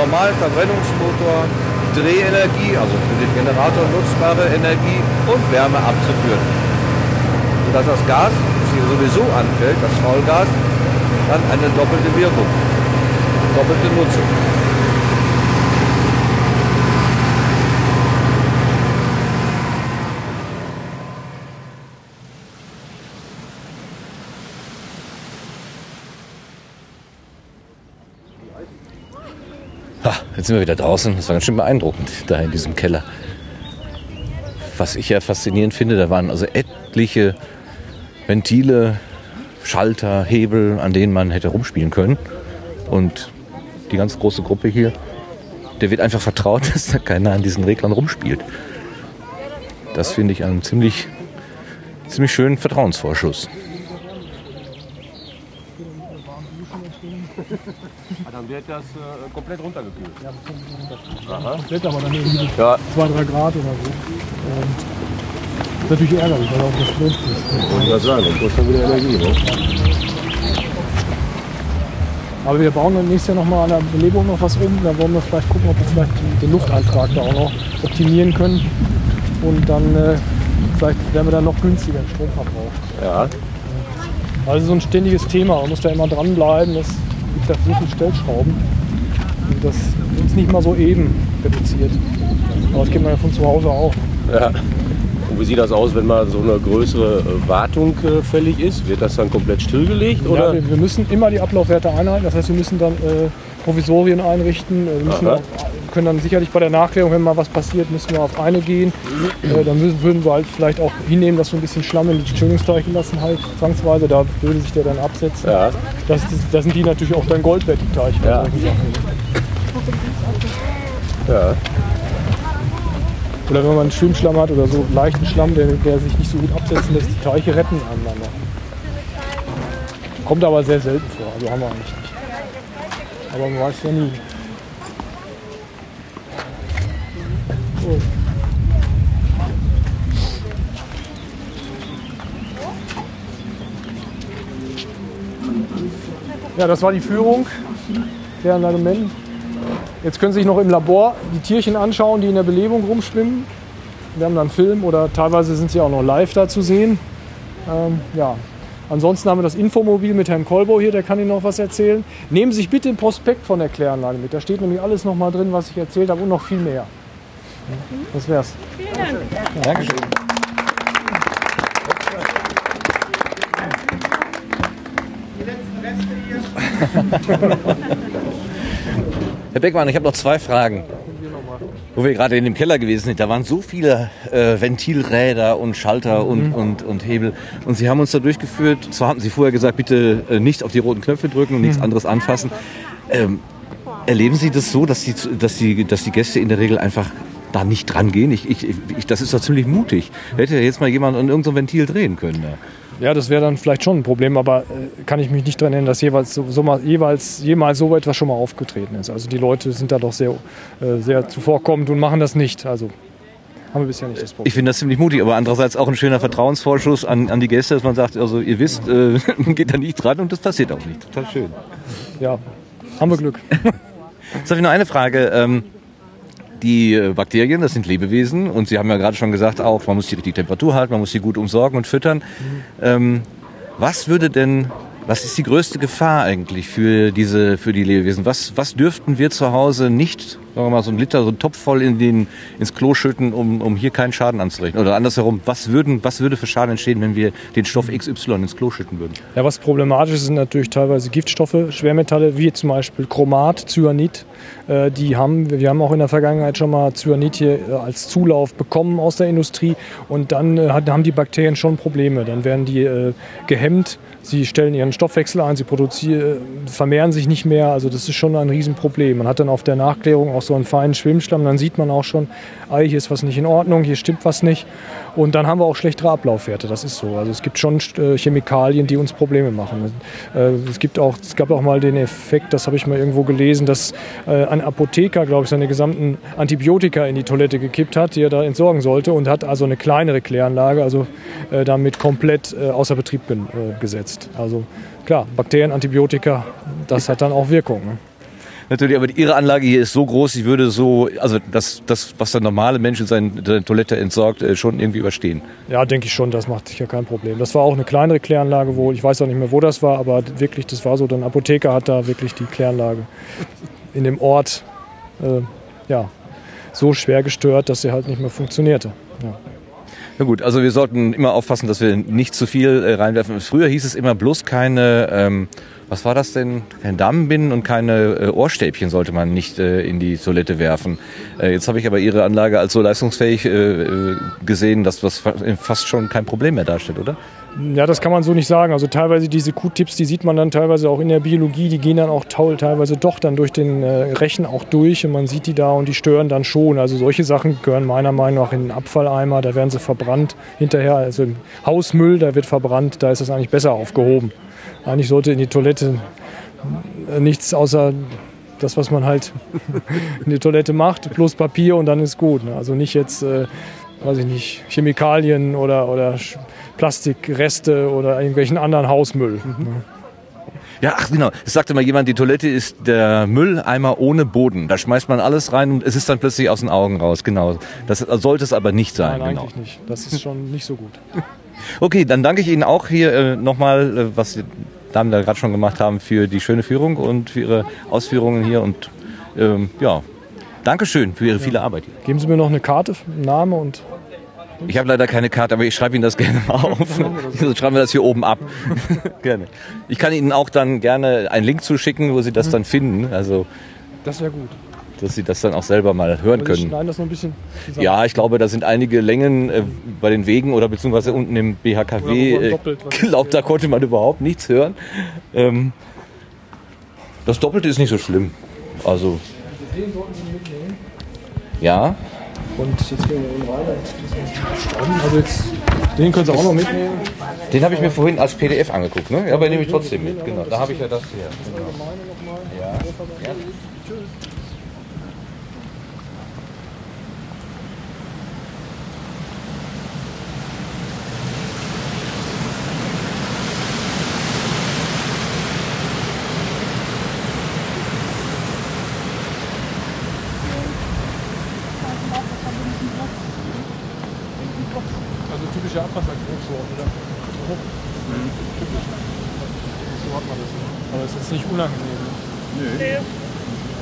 normalen Verbrennungsmotor Drehenergie, also für den Generator nutzbare Energie und Wärme abzuführen. Sodass das Gas hier sowieso anfällt, das Faulgas, dann eine doppelte Wirkung, doppelte Nutzung. Ha, jetzt sind wir wieder draußen. Das war ganz schön beeindruckend da in diesem Keller. Was ich ja faszinierend finde, da waren also etliche Ventile, Schalter, Hebel, an denen man hätte rumspielen können. Und die ganz große Gruppe hier, der wird einfach vertraut, dass da keiner an diesen Reglern rumspielt. Das finde ich einen ziemlich, ziemlich schönen Vertrauensvorschuss. Dann wird das äh, komplett runtergekühlt. Ja, das komplett, aber dann irgendwie ja. zwei bis drei Grad oder so. Ähm Das ist natürlich ärgerlich, weil auch das Strom ist. Ich würde sagen, das kostet dann wieder Energie. Ne? Aber wir bauen dann nächstes Jahr nochmal an der Belebung noch was um. Da wollen wir vielleicht gucken, ob wir vielleicht den Lufteintrag da auch noch optimieren können. Und dann äh, vielleicht werden wir dann noch günstiger im Stromverbrauch. Ja. Also so ein ständiges Thema. Man muss da immer dranbleiben. Es gibt da so viele Stellschrauben. Und das ist nicht mal so eben reduziert. Aber das kennt man ja von zu Hause auch. Ja. Und wie sieht das aus, wenn mal so eine größere Wartung äh, fällig ist? Wird das dann komplett stillgelegt? Oder? Ja, wir, wir müssen immer die Ablaufwerte einhalten. Das heißt, wir müssen dann äh, Provisorien einrichten. Wir müssen auch, können dann sicherlich bei der Nachklärung, wenn mal was passiert, müssen wir auf eine gehen. Äh, dann müssen, würden wir halt vielleicht auch hinnehmen, dass wir ein bisschen Schlamm in die Strömungsteichen lassen, halt zwangsweise. Da würde sich der dann absetzen. Ja. Das, das, das sind die natürlich auch dann Gold wert, die Teiche. Ja. Ja. Oder wenn man einen Schwimmschlamm hat oder so leichten Schlamm, der, der sich nicht so gut absetzen lässt, die Teiche retten einander. Kommt aber sehr selten vor, also haben wir eigentlich nicht. Aber man weiß ja nie. So. Ja, das war die Führung der Menden. Jetzt können Sie sich noch im Labor die Tierchen anschauen, die in der Belebung rumschwimmen. Wir haben dann einen Film oder teilweise sind sie auch noch live da zu sehen. Ähm, ja. Ansonsten haben wir das Infomobil mit Herrn Kolbo hier, der kann Ihnen noch was erzählen. Nehmen Sie sich bitte den Prospekt von der Kläranlage mit. Da steht nämlich alles noch mal drin, was ich erzählt habe und noch viel mehr. Das wär's. Vielen Dank. Ja, Dankeschön. Herr Beckmann, ich habe noch zwei Fragen. Wo wir gerade in dem Keller gewesen sind, da waren so viele äh, Ventilräder und Schalter und, mhm. und, und Hebel. Und Sie haben uns da durchgeführt. Zwar haben Sie vorher gesagt, bitte äh, nicht auf die roten Knöpfe drücken und mhm. nichts anderes anfassen. Ähm, erleben Sie das so, dass die, dass, die, dass die Gäste in der Regel einfach da nicht dran gehen? Ich, ich, ich, das ist doch ziemlich mutig. Hätte jetzt mal jemand an irgendeinem Ventil drehen können. Da. Ja, das wäre dann vielleicht schon ein Problem, aber äh, kann ich mich nicht daran erinnern, dass jeweils so, so mal, jeweils, jemals so etwas schon mal aufgetreten ist. Also die Leute sind da doch sehr, äh, sehr zuvorkommend und machen das nicht. Also haben wir bisher nicht das Problem. Ich finde das ziemlich mutig, aber andererseits auch ein schöner Vertrauensvorschuss an, an die Gäste, dass man sagt, also ihr wisst, äh, geht da nicht dran und das passiert auch nicht. Total schön. Ja, haben wir Glück. Jetzt habe ich noch eine Frage. Ähm, Die Bakterien, das sind Lebewesen und Sie haben ja gerade schon gesagt, auch man muss die richtige Temperatur halten, man muss sie gut umsorgen und füttern. Mhm. Ähm, was würde denn, was ist die größte Gefahr eigentlich für diese, für die Lebewesen? Was, was dürften wir zu Hause nicht, sagen wir mal, so einen Liter, so einen Topf voll in den, ins Klo schütten, um, um hier keinen Schaden anzurichten? Oder andersherum, was würden, was würde für Schaden entstehen, wenn wir den Stoff X Y ins Klo schütten würden? Ja, was problematisch ist, sind natürlich teilweise Giftstoffe, Schwermetalle, wie zum Beispiel Chromat, Cyanid. Die haben, wir haben auch in der Vergangenheit schon mal Cyanid hier als Zulauf bekommen aus der Industrie und dann äh, haben die Bakterien schon Probleme. Dann werden die äh, gehemmt, sie stellen ihren Stoffwechsel ein, sie produzieren, vermehren sich nicht mehr. Also das ist schon ein Riesenproblem. Man hat dann auf der Nachklärung auch so einen feinen Schwimmschlamm, dann sieht man auch schon, ey, hier ist was nicht in Ordnung, hier stimmt was nicht. Und dann haben wir auch schlechtere Ablaufwerte, das ist so. Also es gibt schon äh, Chemikalien, die uns Probleme machen. Äh, es gibt auch, es gab auch mal den Effekt, das habe ich mal irgendwo gelesen, dass äh, ein Apotheker, glaube ich, seine gesamten Antibiotika in die Toilette gekippt hat, die er da entsorgen sollte und hat also eine kleinere Kläranlage, also äh, damit komplett äh, außer Betrieb bin, äh, gesetzt. Also klar, Bakterien, Antibiotika, das hat dann auch Wirkung. Ne? Natürlich, aber Ihre Anlage hier ist so groß, ich würde so, also das, das was der normale Mensch in seine Toilette entsorgt, schon irgendwie überstehen. Ja, denke ich schon, das macht sicher kein Problem. Das war auch eine kleinere Kläranlage, wo, ich weiß auch nicht mehr, wo das war, aber wirklich, das war so, ein Apotheker hat da wirklich die Kläranlage in dem Ort äh, ja, so schwer gestört, dass sie halt nicht mehr funktionierte. Ja. Na gut, also wir sollten immer aufpassen, dass wir nicht zu viel äh, reinwerfen. Früher hieß es immer bloß keine, ähm, was war das denn, keine Damenbinden und keine äh, Ohrstäbchen sollte man nicht äh, in die Toilette werfen. Äh, jetzt habe ich aber Ihre Anlage als so leistungsfähig äh, gesehen, dass das fast schon kein Problem mehr darstellt, oder? Ja, das kann man so nicht sagen. Also teilweise diese Q-Tips, die sieht man dann teilweise auch in der Biologie, die gehen dann auch teilweise doch dann durch den Rechen auch durch und man sieht die da und die stören dann schon. Also solche Sachen gehören meiner Meinung nach in den Abfalleimer, da werden sie verbrannt hinterher, also im Hausmüll, da wird verbrannt, da ist das eigentlich besser aufgehoben. Eigentlich sollte in die Toilette nichts außer das, was man halt in die Toilette macht, plus Papier und dann ist gut. Also nicht jetzt, äh, weiß ich nicht, Chemikalien oder... oder Plastikreste oder irgendwelchen anderen Hausmüll. Mhm. Ja, ach genau. Es sagte mal jemand, die Toilette ist der Mülleimer ohne Boden. Da schmeißt man alles rein und es ist dann plötzlich aus den Augen raus. Genau. Das sollte es aber nicht sein. Nein, genau. Eigentlich nicht. Das ist schon nicht so gut. Okay, dann danke ich Ihnen auch hier äh, nochmal, äh, was die Damen da gerade schon gemacht haben, für die schöne Führung und für Ihre Ausführungen hier. Und ähm, ja, Dankeschön für Ihre ja. viele Arbeit. Geben Sie mir noch eine Karte, einen Namen und... Ich habe leider keine Karte, aber ich schreibe Ihnen das gerne mal auf. So schreiben wir das hier oben ab. Gerne. Ich kann Ihnen auch dann gerne einen Link zuschicken, wo Sie das dann finden. Also, das wäre gut. Dass Sie das dann auch selber mal hören können. Sie schneiden das noch ein bisschen zusammen. Ja, ich glaube, da sind einige Längen äh, bei den Wegen oder beziehungsweise unten im B H K W. Ich glaube, da konnte man überhaupt nichts hören. Ähm, das Doppelte ist nicht so schlimm. Also. Den sollten Sie mitnehmen. Ja. Und jetzt gehen wir eben rein. Also jetzt, den können Sie auch noch mitnehmen. Den habe ich mir vorhin als P D F angeguckt, ne? Ja, aber den nehme ich trotzdem mit. Genau, da habe ich ja das hier. Genau. Ja. Ja. Mhm. So hat man das. Aber es ist nicht unangenehm. Nee. Nee.